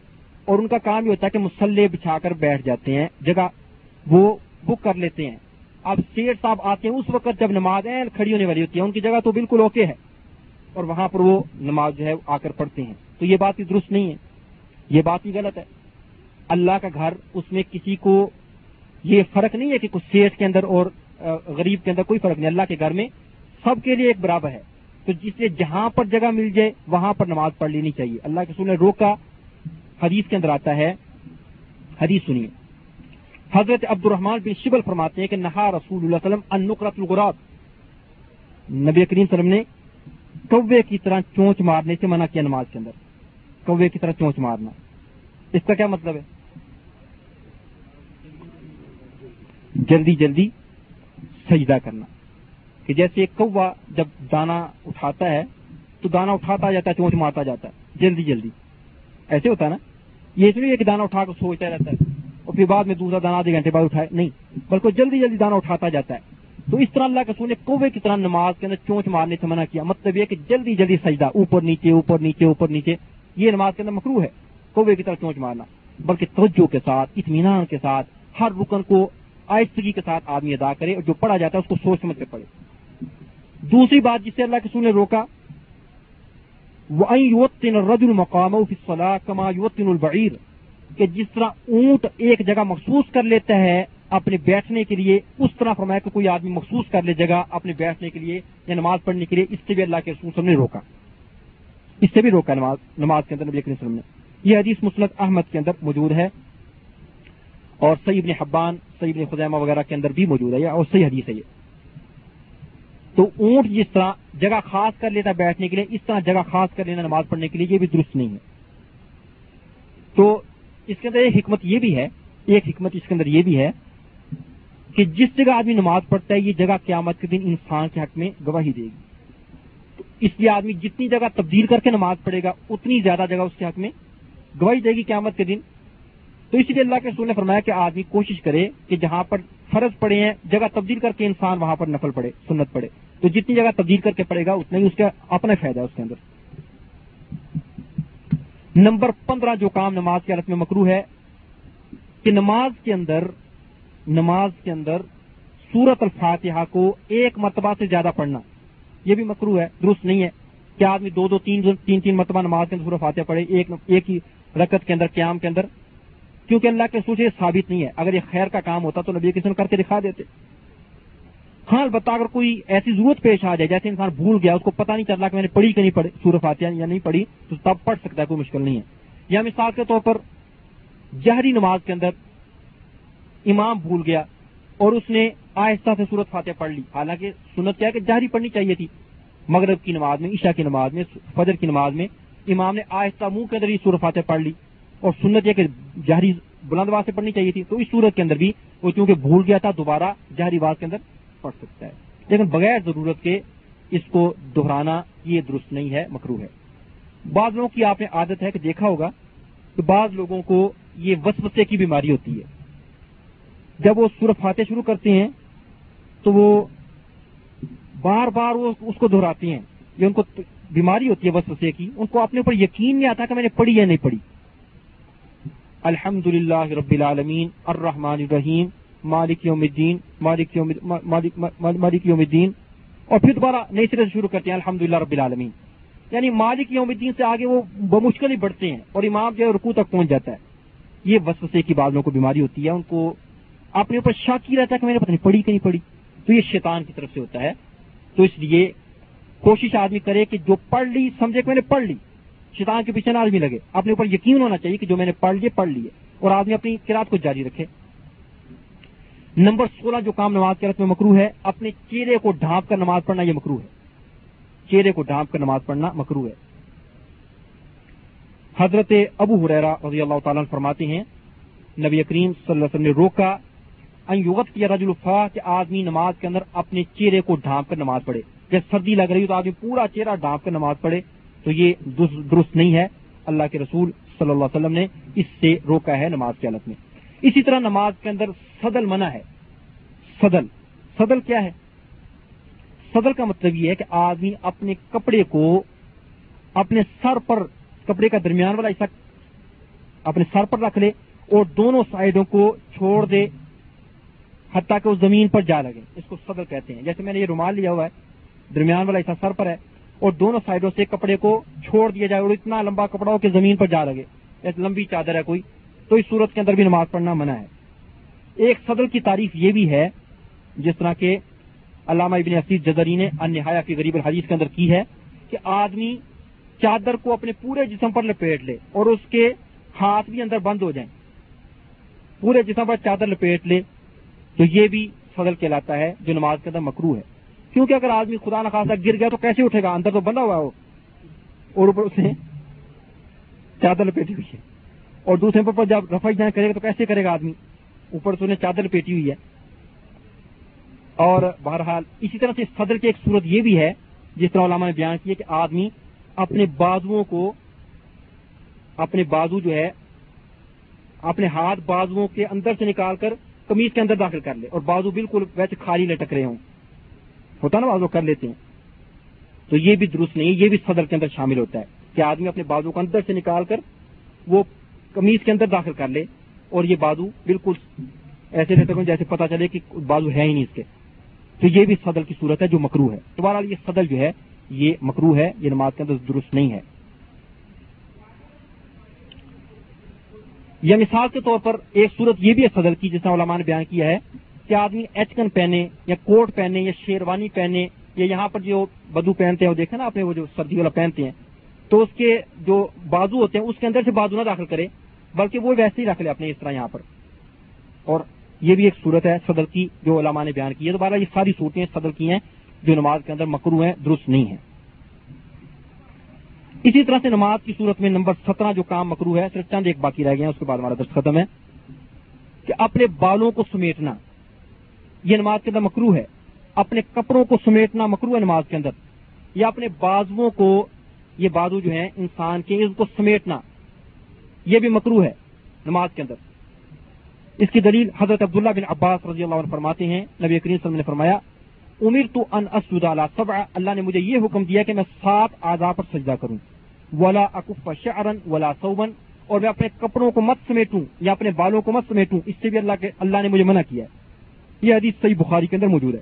اور ان کا کام یہ ہوتا ہے کہ مسلح بچھا کر بیٹھ جاتے ہیں, جگہ وہ بک کر لیتے ہیں. اب سیٹ صاحب آتے ہیں اس وقت جب نماز عین کھڑی ہونے والی ہوتی ہے, ان کی جگہ تو بالکل اوکے ہے, اور وہاں پر وہ نماز جو ہے آ کر پڑھتے ہیں. تو یہ بات بھی درست نہیں ہے, یہ بات بھی غلط ہے. اللہ کا گھر, اس میں کسی کو یہ فرق نہیں ہے کہ کچھ سیٹ کے اندر اور غریب کے اندر کوئی فرق نہیں, اللہ کے گھر میں سب کے لیے ایک برابر ہے. تو جس لیے جہاں پر جگہ مل جائے وہاں پر نماز پڑھ لینی چاہیے. اللہ کے رسول نے روکا, حدیث کے اندر آتا ہے, حدیث سنیے. حضرت عبد الرحمن بن شبل فرماتے ہیں کہ نہا رسول اللہ صلی اللہ علیہ وسلم ان نقرۃ الغراب, نبی کریم صلی اللہ علیہ وسلم نے کوے کی طرح چونچ مارنے سے منع کیا نماز کے اندر. کوے کی طرح چونچ مارنا, اس کا کیا مطلب ہے؟ جلدی جلدی سجدہ کرنا, کہ جیسے ایک کوا جب دانا اٹھاتا ہے تو دانا اٹھاتا جاتا ہے, چونچ مارتا جاتا ہے جلدی جلدی, ایسے ہوتا ہے نا. یہ اس لیے ہے کہ دانا اٹھا کر سوچتا رہتا ہے اور پھر بعد میں دوسرا دانا آدھے گھنٹے بعد اٹھائے, نہیں, بلکہ جلدی جلدی دانا اٹھاتا جاتا ہے. تو اس طرح اللہ کے رسول نے کوے کی طرح نماز کے اندر چونچ مارنے سے منع کیا. مطلب یہ کہ جلدی جلدی سجدہ, اوپر نیچے اوپر نیچے اوپر نیچے, یہ نماز کے اندر مکروہ ہے کوے کی طرح چونچ مارنا, بلکہ توجہ کے ساتھ, اطمینان کے ساتھ, ہر رکن کو آہستگی کے ساتھ آدمی ادا کرے, اور جو پڑھا جاتا ہے اس کو سوچ سمجھ کر پڑھے. دوسری بات جسے اللہ کے رسول نے روکا, وَأَن يُوَطِّنَ الرَّجُلُ مَقَامَهُ فِي الصَّلَاةِ كَمَا يُوَطِّنُ الْبَعِيرَ, کہ جس طرح اونٹ ایک جگہ مخصوص کر لیتا ہے اپنے بیٹھنے کے لیے, اس طرح فرمایا کہ کوئی آدمی مخصوص کر لے جگہ اپنے بیٹھنے کے لیے یا نماز پڑھنے کے لیے. اس سے بھی اللہ کے رسول صلی اللہ علیہ وسلم نے روکا, اس سے بھی روکا نماز نماز کے اندر نبی کریم صلی اللہ علیہ وسلم نے. یہ حدیث مسند احمد کے اندر موجود ہے, اور صحیح ابن حبان, صحیح ابن خزیمہ وغیرہ کے اندر بھی موجود ہے, اور صحیح حدیث ہے یہ. تو اونٹ جس طرح جگہ خاص کر لیتا بیٹھنے کے لیے, اس طرح جگہ خاص کر لینا نماز پڑھنے کے لیے, یہ بھی درست نہیں ہے. تو اس کے اندر ایک حکمت یہ بھی ہے, ایک حکمت اس کے اندر یہ بھی ہے کہ جس جگہ آدمی نماز پڑھتا ہے یہ جگہ قیامت کے دن انسان کے حق میں گواہی دے گی. تو اس لیے آدمی جتنی جگہ تبدیل کر کے نماز پڑھے گا اتنی زیادہ جگہ اس کے حق میں گواہی دے گی قیامت کے دن. تو اسی لیے اللہ کے رسول نے فرمایا کہ آدمی کوشش کرے کہ جہاں پر فرض پڑے ہیں جگہ تبدیل کر کے انسان وہاں پر نفل پڑے, سنت پڑے. تو جتنی جگہ تبدیل کر کے پڑے گا اتنا ہی اس کا اپنا فائدہ ہے اس کے اندر. نمبر پندرہ جو کام نماز کی حالت میں مکروہ ہے, کہ نماز کے اندر نماز کے اندر سورۃ الفاتحہ کو ایک مرتبہ سے زیادہ پڑھنا, یہ بھی مکروہ ہے, درست نہیں ہے. کہ آدمی دو دو تین تین تین مرتبہ نماز کے اندر سورۃ فاتحہ پڑھے, ایک ایک ہی رکعت کے اندر, قیام کے اندر, کیونکہ اللہ کے رسول سے یہ ثابت نہیں ہے. اگر یہ خیر کا کام ہوتا تو نبی کریم کر کے دکھا دیتے. ہاں البتہ اگر کوئی ایسی ضرورت پیش آ جائے, جیسے انسان بھول گیا, اس کو پتہ نہیں چلا کہ میں نے پڑھی کہ نہیں پڑھی سورۃ فاتحہ یا نہیں پڑھی, تو تب پڑھ سکتا ہے, کوئی مشکل نہیں ہے. یا مثال کے طور پر جہری نماز کے اندر امام بھول گیا اور اس نے آہستہ سے سورۃ فاتحہ پڑھ لی, حالانکہ سنت کیا ہے کہ جہری پڑھنی چاہیے تھی. مغرب کی نماز میں, عشاء کی نماز میں, فجر کی نماز میں امام نے آہستہ منہ کے اندر ہی سورۃ فاتحہ پڑھ لی, اور سنت یہ کہ جہری بلند آواز سے پڑھنی چاہیے تھی. تو اس صورت کے اندر بھی وہ چونکہ بھول گیا تھا, دوبارہ جہری آواز کے اندر پڑھ سکتا ہے, لیکن بغیر ضرورت کے اس کو دہرانا یہ درست نہیں ہے, مکروہ ہے. بعض لوگوں کی آپ نے عادت ہے کہ دیکھا ہوگا کہ بعض لوگوں کو یہ وسوسے کی بیماری ہوتی ہے. جب وہ سورۃ فاتحہ شروع کرتے ہیں تو وہ بار بار وہ اس کو دہراتے ہیں. یہ ان کو بیماری ہوتی ہے وسوسے کی, ان کو اپنے اوپر یقین نہیں آتا کہ میں نے پڑھی یا نہیں پڑھی. الحمدللہ رب العالمین, الرحمن الرحیم, مالک یوم الدین, مالک یوم مالک مالک یوم الدین, اور پھر دوبارہ نئے سرے سے شروع کرتے ہیں الحمدللہ رب العالمین. یعنی مالک یوم الدین سے آگے وہ بمشکل ہی بڑھتے ہیں, اور امام جو ہے رکوع تک پہنچ جاتا ہے. یہ وسوسے کی بعض لوگوں کو بیماری ہوتی ہے, ان کو اپنے اوپر شک ہی رہتا ہے کہ میں نے پتہ نہیں پڑھی کہ نہیں پڑھی. تو یہ شیطان کی طرف سے ہوتا ہے. تو اس لیے کوشش آدمی کرے کہ جو پڑھ لی سمجھے کہ میں نے پڑھ لی, شیطان کے پیچھے نہ آدمی لگے. اپنے اوپر یقین ہونا چاہیے کہ جو میں نے پڑھ لیے پڑھ لیے, اور آدمی اپنی قراءت کو جاری رکھے. نمبر سولہ جو کام نماز کی حالت میں مکروہ ہے, اپنے چہرے کو ڈھانپ کر نماز پڑھنا, یہ مکروہ ہے. چہرے کو ڈھانپ کر نماز پڑھنا مکروہ ہے. حضرت ابو ہریرہ رضی اللہ تعالیٰ عنہ فرماتے ہیں نبی کریم صلی اللہ علیہ وسلم نے روکا ان یغطی رجل فاہ, کہ آدمی نماز کے اندر اپنے چہرے کو ڈھانپ کر نماز پڑھے. جب سردی لگ رہی ہو تو آدمی پورا چہرہ ڈھانپ کر نماز پڑھے, تو یہ درست نہیں ہے. اللہ کے رسول صلی اللہ علیہ وسلم نے اس سے روکا ہے نماز کی حالت میں. اسی طرح نماز کے اندر صدل منع ہے. صدل صدل کیا ہے؟ صدل کا مطلب یہ ہے کہ آدمی اپنے کپڑے کو اپنے سر پر، کپڑے کا درمیان والا حصہ اپنے سر پر رکھ لے اور دونوں سائیڈوں کو چھوڑ دے حتیٰ کہ وہ زمین پر جا لگے، اس کو صدل کہتے ہیں. جیسے میں نے یہ رومال لیا ہوا ہے، درمیان والا حصہ سر پر ہے اور دونوں سائیڈوں سے کپڑے کو چھوڑ دیا جائے اور اتنا لمبا کپڑا ہو کہ زمین پر جا لگے، ایک لمبی چادر ہے کوئی، تو اس صورت کے اندر بھی نماز پڑھنا منع ہے. ایک صدل کی تعریف یہ بھی ہے جس طرح کہ علامہ ابن حفیظ جزری نے النہایہ کی غریب الحدیث کے اندر کی ہے کہ آدمی چادر کو اپنے پورے جسم پر لپیٹ لے اور اس کے ہاتھ بھی اندر بند ہو جائیں، پورے جسم پر چادر لپیٹ لے، تو یہ بھی صدل کہلاتا ہے جو نماز کے اندر مکروہ ہے. کیونکہ اگر آدمی خدا نخواستہ گر گیا تو کیسے اٹھے گا، اندر تو بندہ ہوا ہو اور اوپر اس نے چادر لپیٹی ہوئی ہے، اور دوسرے پر جب رفع جان کرے گا تو کیسے کرے گا آدمی، اوپر تو نے چادر لپیٹی ہوئی ہے. اور بہرحال اسی طرح سے صدل کی ایک صورت یہ بھی ہے جس طرح علماء نے بیان کی ہے کہ آدمی اپنے بازوؤں کو، اپنے بازو جو ہے اپنے ہاتھ بازوؤں کے اندر سے نکال کر قمیض کے اندر داخل کر لے اور بازو بالکل ویسے خالی لٹک رہے ہوں، ہوتا نا بازو کر لیتے ہیں، تو یہ بھی درست نہیں، یہ بھی صدل کے اندر شامل ہوتا ہے کہ آدمی اپنے بازو کو اندر سے نکال کر وہ قمیض کے اندر داخل کر لے اور یہ بازو بالکل ایسے لٹک ہوں جیسے پتہ چلے کہ بازو ہے ہی نہیں اس کے، تو یہ بھی صدل کی صورت ہے جو مکروہ ہے. تو بہرحال یہ صدل جو ہے یہ مکروہ ہے، یہ نماز کے اندر درست نہیں ہے. یا مثال کے طور پر ایک صورت یہ بھی ہے صدل کی جس نے علماء نے بیان کیا ہے کہ آدمی ایچکن پہنے یا کوٹ پہنے یا شیروانی پہنے یا یہاں پر جو بدو پہنتے ہیں وہ دیکھا نا آپ نے، وہ جو سردی والا پہنتے ہیں، تو اس کے جو بازو ہوتے ہیں اس کے اندر سے بازو نہ داخل کرے بلکہ وہ ویسے ہی رکھ لے اپنے اس طرح یہاں پر، اور یہ بھی ایک صورت ہے صدل کی جو علماء نے بیان کی ہے. دوبارہ یہ ساری صورتیں صدل کی ہیں جو نماز کے اندر مکروہ ہیں، درست نہیں ہیں. اسی طرح سے نماز کی صورت میں نمبر سترہ جو کام مکروہ ہے، صرف چند ایک باقی رہ گئے ہیں، اس کے بعد ہمارا درس ختم ہے، کہ اپنے بالوں کو سمیٹنا یہ نماز کے اندر مکروہ ہے. اپنے کپڑوں کو سمیٹنا مکروہ ہے نماز کے اندر، یا اپنے بازوؤں کو، یہ بازو جو ہیں انسان کے، ان کو سمیٹنا یہ بھی مکروہ ہے نماز کے اندر. اس کی دلیل حضرت عبداللہ بن عباس رضی اللہ عنہ فرماتے ہیں نبی کریم صلی اللہ علیہ وسلم نے فرمایا امرت ان اسجد علی سبع، اللہ نے مجھے یہ حکم دیا کہ میں سات اعضاء پر سجدہ کروں، ولا اکف شعرا ولا ثوبا، اور میں اپنے کپڑوں کو مت سمیٹوں یا اپنے بالوں کو مت سمیٹوں، اس سے بھی اللہ کے اللہ نے مجھے منع کیا ہے. یہ حدیث صحیح بخاری کے اندر موجود ہے.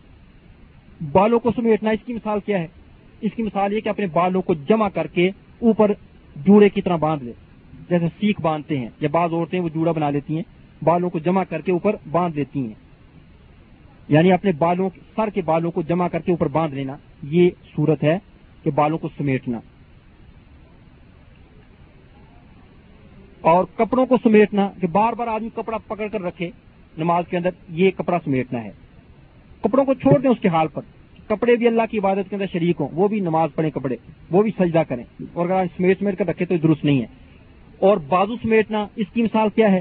بالوں کو سمیٹنا اس کی مثال کیا ہے؟ اس کی مثال یہ کہ اپنے بالوں کو جمع کر کے اوپر جوڑے کی طرح باندھ لے، جیسے سیخ باندھتے ہیں یا بعض عورتیں وہ جوڑا بنا لیتی ہیں، بالوں کو جمع کر کے اوپر باندھ دیتی ہیں، یعنی اپنے بالوں، سر کے بالوں کو جمع کر کے اوپر باندھ لینا، یہ صورت ہے کہ بالوں کو سمیٹنا. اور کپڑوں کو سمیٹنا کہ بار بار آدمی کپڑا پکڑ کر رکھے نماز کے اندر، یہ کپڑا سمیٹنا ہے. کپڑوں کو چھوڑ دیں اس کے حال پر، کپڑے بھی اللہ کی عبادت کے اندر شریک ہوں، وہ بھی نماز پڑھیں کپڑے، وہ بھی سجدہ کریں، اور اگر سمیٹ سمیٹ کر رکھے تو درست نہیں ہے. اور بازو سمیٹنا اس کی مثال کیا ہے؟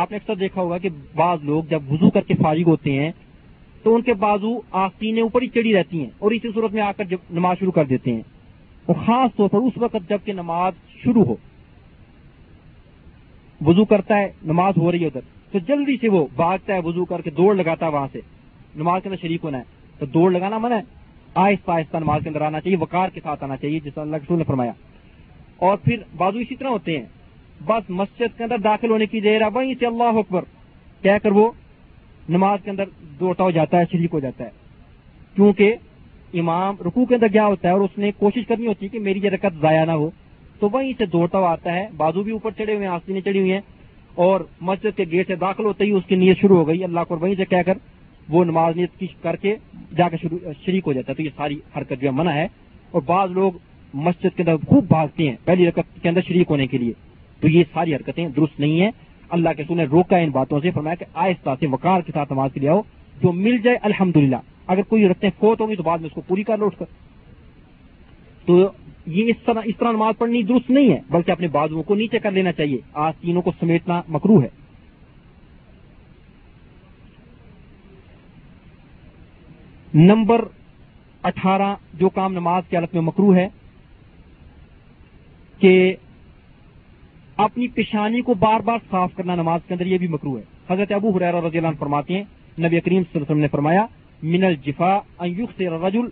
آپ نے اکثر دیکھا ہوگا کہ بعض لوگ جب وضو کر کے فارغ ہوتے ہیں تو ان کے بازو آستینیں اوپر ہی چڑھی رہتی ہیں اور اسی صورت میں آ کر جب نماز شروع کر دیتے ہیں، اور خاص طور پر اس وقت جب کہ نماز شروع ہو، وضو کرتا ہے، نماز ہو رہی ہے ادھر، تو جلدی سے وہ بھاگتا ہے وضو کر کے، دوڑ لگاتا ہے، وہاں سے نماز کے اندر شریک ہونا ہے تو دوڑ لگانا منع ہے. آہستہ آہستہ نماز کے اندر آنا چاہیے، وقار کے ساتھ آنا چاہیے، جس اللہ کے رسول نے فرمایا. اور پھر بازو اسی طرح ہوتے ہیں، بس مسجد کے اندر داخل ہونے کی دیر ہے وہیں سے اللہ اکبر کہہ کر وہ نماز کے اندر دوڑتا ہو جاتا ہے، شریک ہو جاتا ہے، کیونکہ امام رکوع کے اندر گیا ہوتا ہے اور اس نے کوشش کرنی ہوتی ہے کہ میری یہ رکعت ضائع نہ ہو، تو وہیں سے دوڑتا ہوا آتا ہے، بازو بھی اوپر چڑھے ہوئے ہیں، آستینیں چڑھی ہوئی ہیں، اور مسجد کے گیٹ سے داخل ہوتے ہی اس کی نیت شروع ہو گئی اللہ اکبر، وہیں سے کہہ کر وہ نماز نیت کی کر کے جا کے شریک ہو جاتا ہے. تو یہ ساری حرکت جو ہے منع ہے. اور بعض لوگ مسجد کے اندر خوب بھاگتے ہیں پہلی رکعت کے اندر شریک ہونے کے لیے، تو یہ ساری حرکتیں درست نہیں ہیں. اللہ کے رسول نے روکا ان باتوں سے، فرمایا کہ آہستہ سے وقار کے ساتھ نماز کے لیے آؤ، جو مل جائے الحمدللہ، اگر کوئی رکھتے فوت ہوگی تو بعد میں اس کو پوری کر لو اٹھ کر. تو یہ اس طرح اس طرح نماز پڑھنی درست نہیں ہے، بلکہ اپنے بازوؤں کو نیچے کر لینا چاہیے. آستینوں کو سمیٹنا مکروہ ہے. نمبر اٹھارہ جو کام نماز کی حالت میں مکروہ ہے کہ اپنی پیشانی کو بار بار صاف کرنا نماز کے اندر یہ بھی مکروہ ہے۔ حضرت ابو ہریرہ رضی اللہ عنہ فرماتے ہیں نبی کریم صلی اللہ علیہ وسلم نے فرمایا من الجفا ان یخسر الرجل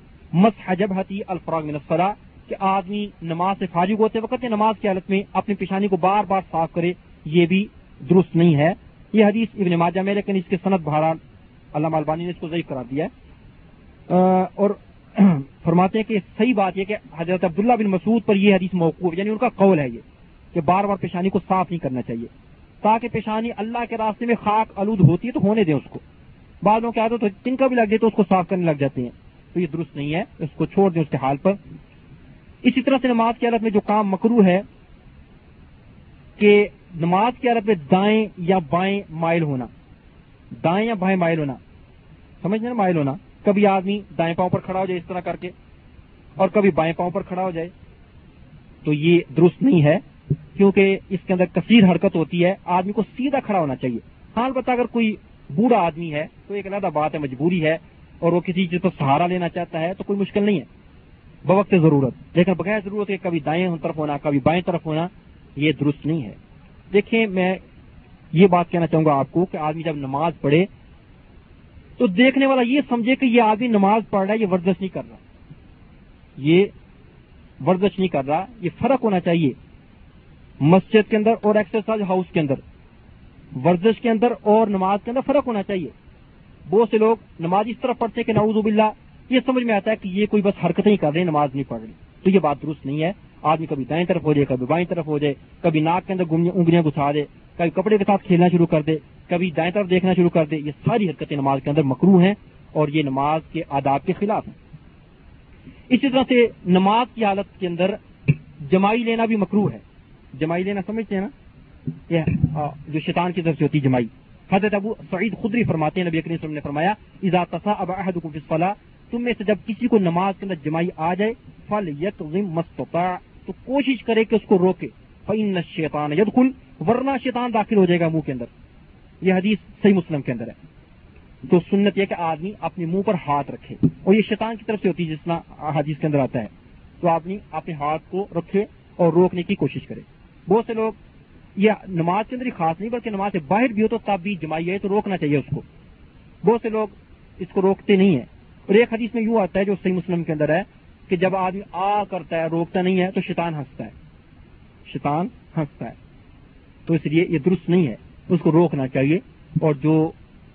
مسح جبهته الفراغ من الصلاۃ، کہ آدمی نماز سے فارغ ہوتے وقت نماز کی حالت میں اپنی پیشانی کو بار بار صاف کرے، یہ بھی درست نہیں ہے۔ یہ حدیث ابن ماجہ میں، لیکن اس کے سند بہرحال علامہ البانی نے اس کو ضعیف قرار دیا ہے۔ اور فرماتے ہیں کہ صحیح بات یہ کہ حضرت عبداللہ بن مسعود پر یہ حدیث موقوف، یعنی ان کا قول ہے یہ کہ بار بار پیشانی کو صاف نہیں کرنا چاہیے، تاکہ پیشانی اللہ کے راستے میں خاک آلود ہوتی ہے تو ہونے دیں اس کو۔ بعضوں کی عادت جن کا بھی لگ جائے تو اس کو صاف کرنے لگ جاتے ہیں، تو یہ درست نہیں ہے، اس کو چھوڑ دیں اس کے حال پر۔ اسی طرح سے نماز کی حالت میں جو کام مکروہ ہے کہ نماز کی حالت میں دائیں یا بائیں مائل ہونا، دائیں یا بائیں مائل ہونا، سمجھنا نا مائل ہونا، کبھی آدمی دائیں پاؤں پر کھڑا ہو جائے اس طرح کر کے اور کبھی بائیں پاؤں پر کھڑا ہو جائے، تو یہ درست نہیں ہے، کیونکہ اس کے اندر کثیر حرکت ہوتی ہے، آدمی کو سیدھا کھڑا ہونا چاہیے۔ ہاں البتہ اگر کوئی بوڑھا آدمی ہے تو ایک علیحدہ بات ہے، مجبوری ہے اور وہ کسی چیز پر سہارا لینا چاہتا ہے تو کوئی مشکل نہیں ہے بوقت ضرورت، لیکن بغیر ضرورت کے کبھی دائیں طرف ہونا کبھی بائیں طرف ہونا یہ درست نہیں ہے۔ دیکھیں میں یہ بات کہنا چاہوں گا آپ کو کہ آدمی جب نماز پڑھے تو دیکھنے والا یہ سمجھے کہ یہ آدمی نماز پڑھ رہا ہے، یہ ورزش نہیں کر رہا، یہ ورزش نہیں کر رہا، یہ فرق ہونا چاہیے مسجد کے اندر اور ایکسرسائز ہاؤس کے اندر، ورزش کے اندر اور نماز کے اندر فرق ہونا چاہیے۔ بہت سے لوگ نماز اس طرح پڑھتے ہیں کہ نعوذ باللہ یہ سمجھ میں آتا ہے کہ یہ کوئی بس حرکتیں ہی کر رہے ہیں، نماز نہیں پڑھ رہی، تو یہ بات درست نہیں ہے۔ آدمی کبھی دائیں طرف ہو جائے کبھی بائیں طرف ہو جائے، کبھی ناک کے اندر انگلیاں گھسا دے، کبھی کپڑے کے ساتھ کھیلنا شروع کر دے، کبھی دائیں طرف دیکھنا شروع کر دے، یہ ساری حرکتیں نماز کے اندر مکروہ ہیں اور یہ نماز کے آداب کے خلاف ہیں۔ اسی طرح سے نماز کی حالت کے اندر جمائی لینا بھی مکروہ ہے۔ جمائی لینا سمجھتے ہیں نا، یہ جو شیطان کی طرف سے ہوتی ہے جمائی۔ حضرت ابو سعید خدری فرماتے ہیں نبی کریم صلی اللہ علیہ وسلم نے فرمایا اذا تصاحب احدکم فی الصلاۃ، تم میں سے جب کسی کو نماز کے اندر جمائی آ جائے فلیقظم ما استطاع، تو کوشش کرے کہ اس کو روکے، فإن الشیطان یدخل، ورنہ شیطان داخل ہو جائے گا منہ کے اندر۔ یہ حدیث صحیح مسلم کے اندر ہے۔ تو سنت یہ کہ آدمی اپنے منہ پر ہاتھ رکھے، اور یہ شیطان کی طرف سے ہوتی ہے جس طرح حدیث کے اندر آتا ہے، تو آدمی اپنے ہاتھ کو رکھے اور روکنے کی کوشش کرے۔ بہت سے لوگ یہ نماز کے اندر ہی خاص نہیں بلکہ نماز سے باہر بھی ہو تو تب بھی جمائی ہے تو روکنا چاہیے اس کو، بہت سے لوگ اس کو روکتے نہیں ہیں۔ اور ایک حدیث میں یوں آتا ہے جو صحیح مسلم کے اندر ہے کہ جب آدمی آ کرتا ہے روکتا نہیں ہے تو شیطان ہنستا ہے، شیطان ہنستا ہے، تو اس لیے یہ درست نہیں ہے، اس کو روکنا چاہیے۔ اور جو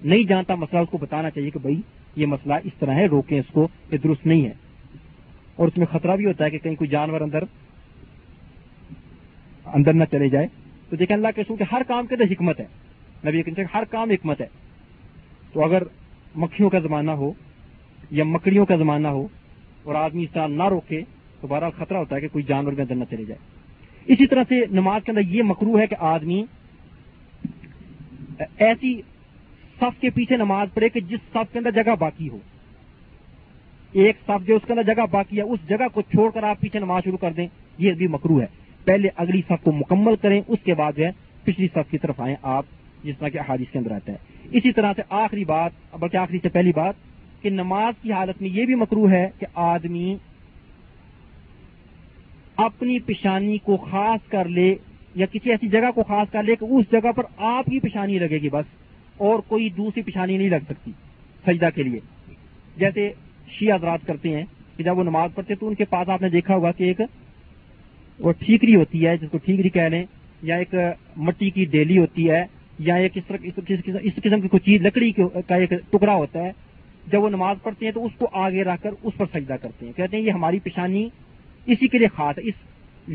نہیں جانتا مسئلہ اس کو بتانا چاہیے کہ بھائی یہ مسئلہ اس طرح ہے، روکیں اس کو، یہ درست نہیں ہے۔ اور اس میں خطرہ بھی ہوتا ہے کہ کہیں کوئی جانور اندر اندر نہ چلے جائے، تو دیکھیں اللہ کے رسول کے ہر کام کے اندر حکمت ہے، نبی کریم ہر کام حکمت ہے، تو اگر مکھیوں کا زمانہ ہو یا مکڑیوں کا زمانہ ہو اور آدمی اس طرح نہ روکے تو بہرحال خطرہ ہوتا ہے کہ کوئی جانور کے اندر نہ چلے جائے۔ اسی طرح سے نماز کے اندر یہ مکروہ ہے کہ آدمی ایسی صف کے پیچھے نماز پڑھے کہ جس صف کے اندر جگہ باقی ہو، ایک صف جو اس کے اندر جگہ باقی ہے اس جگہ کو چھوڑ کر آپ پیچھے نماز شروع کر دیں، یہ بھی مکروہ ہے۔ پہلے اگلی صف کو مکمل کریں، اس کے بعد جو ہے پچھلی صف کی طرف آئیں آپ، جس طرح کہ احادیث کے اندر آتا ہے۔ اسی طرح سے آخری بات، بلکہ آخری سے پہلی بات، کہ نماز کی حالت میں یہ بھی مکروہ ہے کہ آدمی اپنی پیشانی کو خاص کر لے یا کسی ایسی جگہ کو خاص کر لے کہ اس جگہ پر آپ کی پیشانی لگے گی بس، اور کوئی دوسری پیشانی نہیں لگ سکتی سجدہ کے لیے۔ جیسے شیعہ حضرات کرتے ہیں کہ جب وہ نماز پڑھتے تو ان کے پاس آپ نے دیکھا ہوگا کہ ایک وہ ٹھیکری ہوتی ہے جس کو ٹھیکری کہہ لیں، یا ایک مٹی کی ڈیلی ہوتی ہے، یا ایک اس طرح اس قسم کی کوئی چیز لکڑی کا ایک ٹکڑا ہوتا ہے، جب وہ نماز پڑھتے ہیں تو اس کو آگے رکھ کر اس پر سجدہ کرتے ہیں، کہتے ہیں یہ ہماری پیشانی اسی کے لیے خاص ہے، اس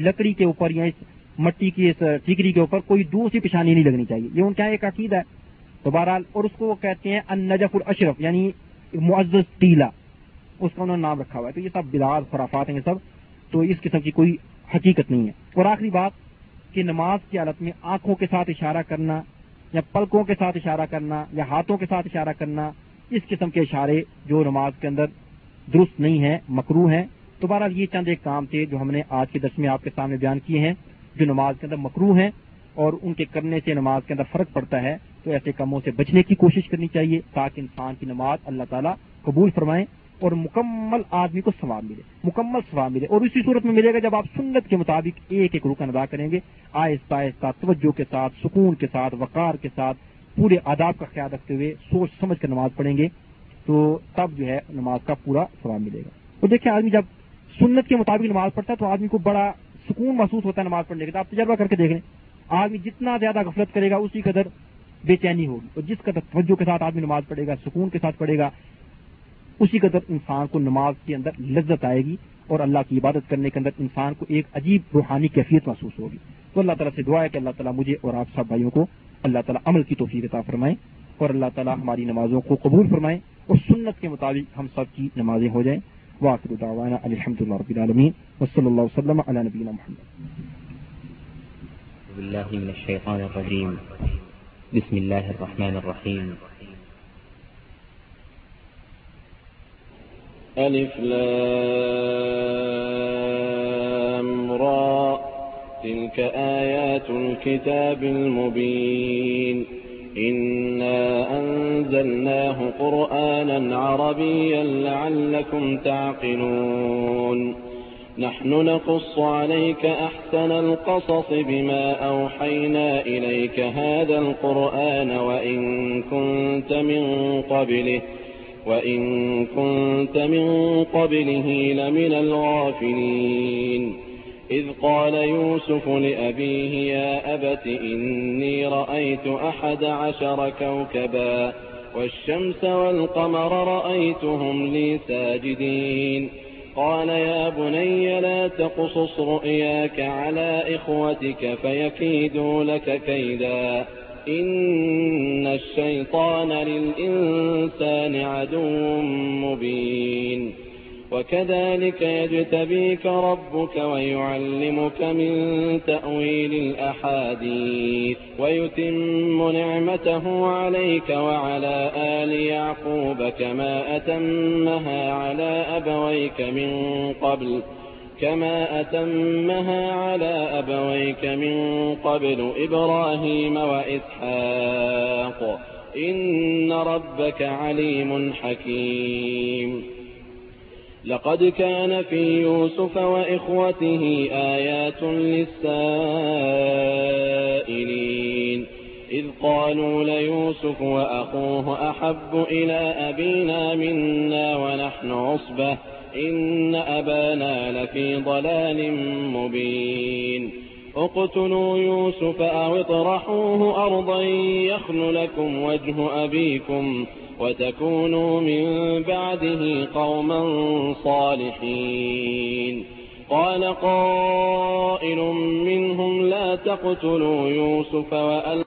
لکڑی کے اوپر یا اس مٹی کی اس ٹھیکری کے اوپر کوئی دوسری پیشانی نہیں لگنی چاہیے، یہ ان کا ایک عقیدہ ہے۔ تو بہرحال اور اس کو وہ کہتے ہیں النجف الاشرف، یعنی معزز ٹیلا، اس کا انہوں نے نام رکھا ہوا ہے، تو یہ سب بدعات خرافات ہیں یہ سب، تو اس قسم کی کوئی حقیقت نہیں ہے۔ اور آخری بات کہ نماز کی حالت میں آنکھوں کے ساتھ اشارہ کرنا یا پلکوں کے ساتھ اشارہ کرنا یا ہاتھوں کے ساتھ اشارہ کرنا، اس قسم کے اشارے جو نماز کے اندر درست نہیں ہیں مکروہ ہیں۔ تو بہرحال یہ چند ایک کام تھے جو ہم نے آج کے درس میں آپ کے سامنے بیان کیے ہیں جو نماز کے اندر مکروہ ہیں، اور ان کے کرنے سے نماز کے اندر فرق پڑتا ہے، تو ایسے کاموں سے بچنے کی کوشش کرنی چاہیے تاکہ انسان کی نماز اللہ تعالیٰ قبول فرمائیں۔ اور مکمل آدمی کو ثواب ملے، مکمل ثواب ملے، اور اسی صورت میں ملے گا جب آپ سنت کے مطابق ایک ایک رکن ادا کریں گے، آہستہ آہستہ توجہ کے ساتھ، سکون کے ساتھ، وقار کے ساتھ، پورے آداب کا خیال رکھتے ہوئے سوچ سمجھ کر نماز پڑھیں گے تو تب جو ہے نماز کا پورا ثواب ملے گا۔ اور دیکھیں آدمی جب سنت کے مطابق نماز پڑھتا ہے تو آدمی کو بڑا سکون محسوس ہوتا ہے نماز پڑھنے کے بعد۔ آپ تجربہ کر کے دیکھ لیں، آدمی جتنا زیادہ غفلت کرے گا اسی قدر بے چینی ہوگی، اور جس قدر توجہ کے ساتھ آدمی نماز پڑھے گا، سکون کے ساتھ پڑھے گا، اسی قدر انسان کو نماز کے اندر لذت آئے گی اور اللہ کی عبادت کرنے کے اندر انسان کو ایک عجیب روحانی کیفیت محسوس ہوگی۔ تو اللہ تعالیٰ سے دعا ہے کہ اللہ تعالیٰ مجھے اور آپ سب بھائیوں کو اللہ تعالیٰ عمل کی توفیق عطا فرمائے، اور اللہ تعالیٰ ہماری نمازوں کو قبول فرمائے، اور سنت کے مطابق ہم سب کی نمازیں ہو جائیں۔ وآخر دعوانا الحمدللہ رب العالمین، وصلی اللہ وسلم علی نبینا محمد۔ بسم اللہ الرحمن الرحیم۔ الف لام را تلك آیات الكتاب المبین إنا أنزلناه قرآنا عربيا لعلكم تعقلون نحن نقص عليك أحسن القصص بما أوحينا إليك هذا القرآن وإن كنت من قبله وإن كنت من قبله لمن الغافلين إذ قال يوسف لأبيه يا أبت إني رأيت أحد عشر كوكبا والشمس والقمر رأيتهم لي ساجدين قال يا بني لا تقصص رؤياك على إخوتك فيكيدوا لك كيدا إن الشيطان للإنسان عدو مبين وكذلك يجتبيك ربك ويعلمك من تأويل الأحاديث ويتم نعمته عليك وعلى آل يعقوب كما أتمها على أبويك من قبل كما أتمها على أبويك من قبل إبراهيم وإسحاق إن ربك عليم حكيم لقد كان في يوسف وإخوته آيات للسائلين إذ قالوا ليوسف وأخوه أحب إلى أبينا منا ونحن عصبة إن أبانا لفي ضلال مبين اقتلوا يوسف أو اطرحوه أرضا يخل لكم وجه أبيكم وتكونوا من بعده قوما صالحين قال قائل منهم لا تقتلوا يوسف وألقوا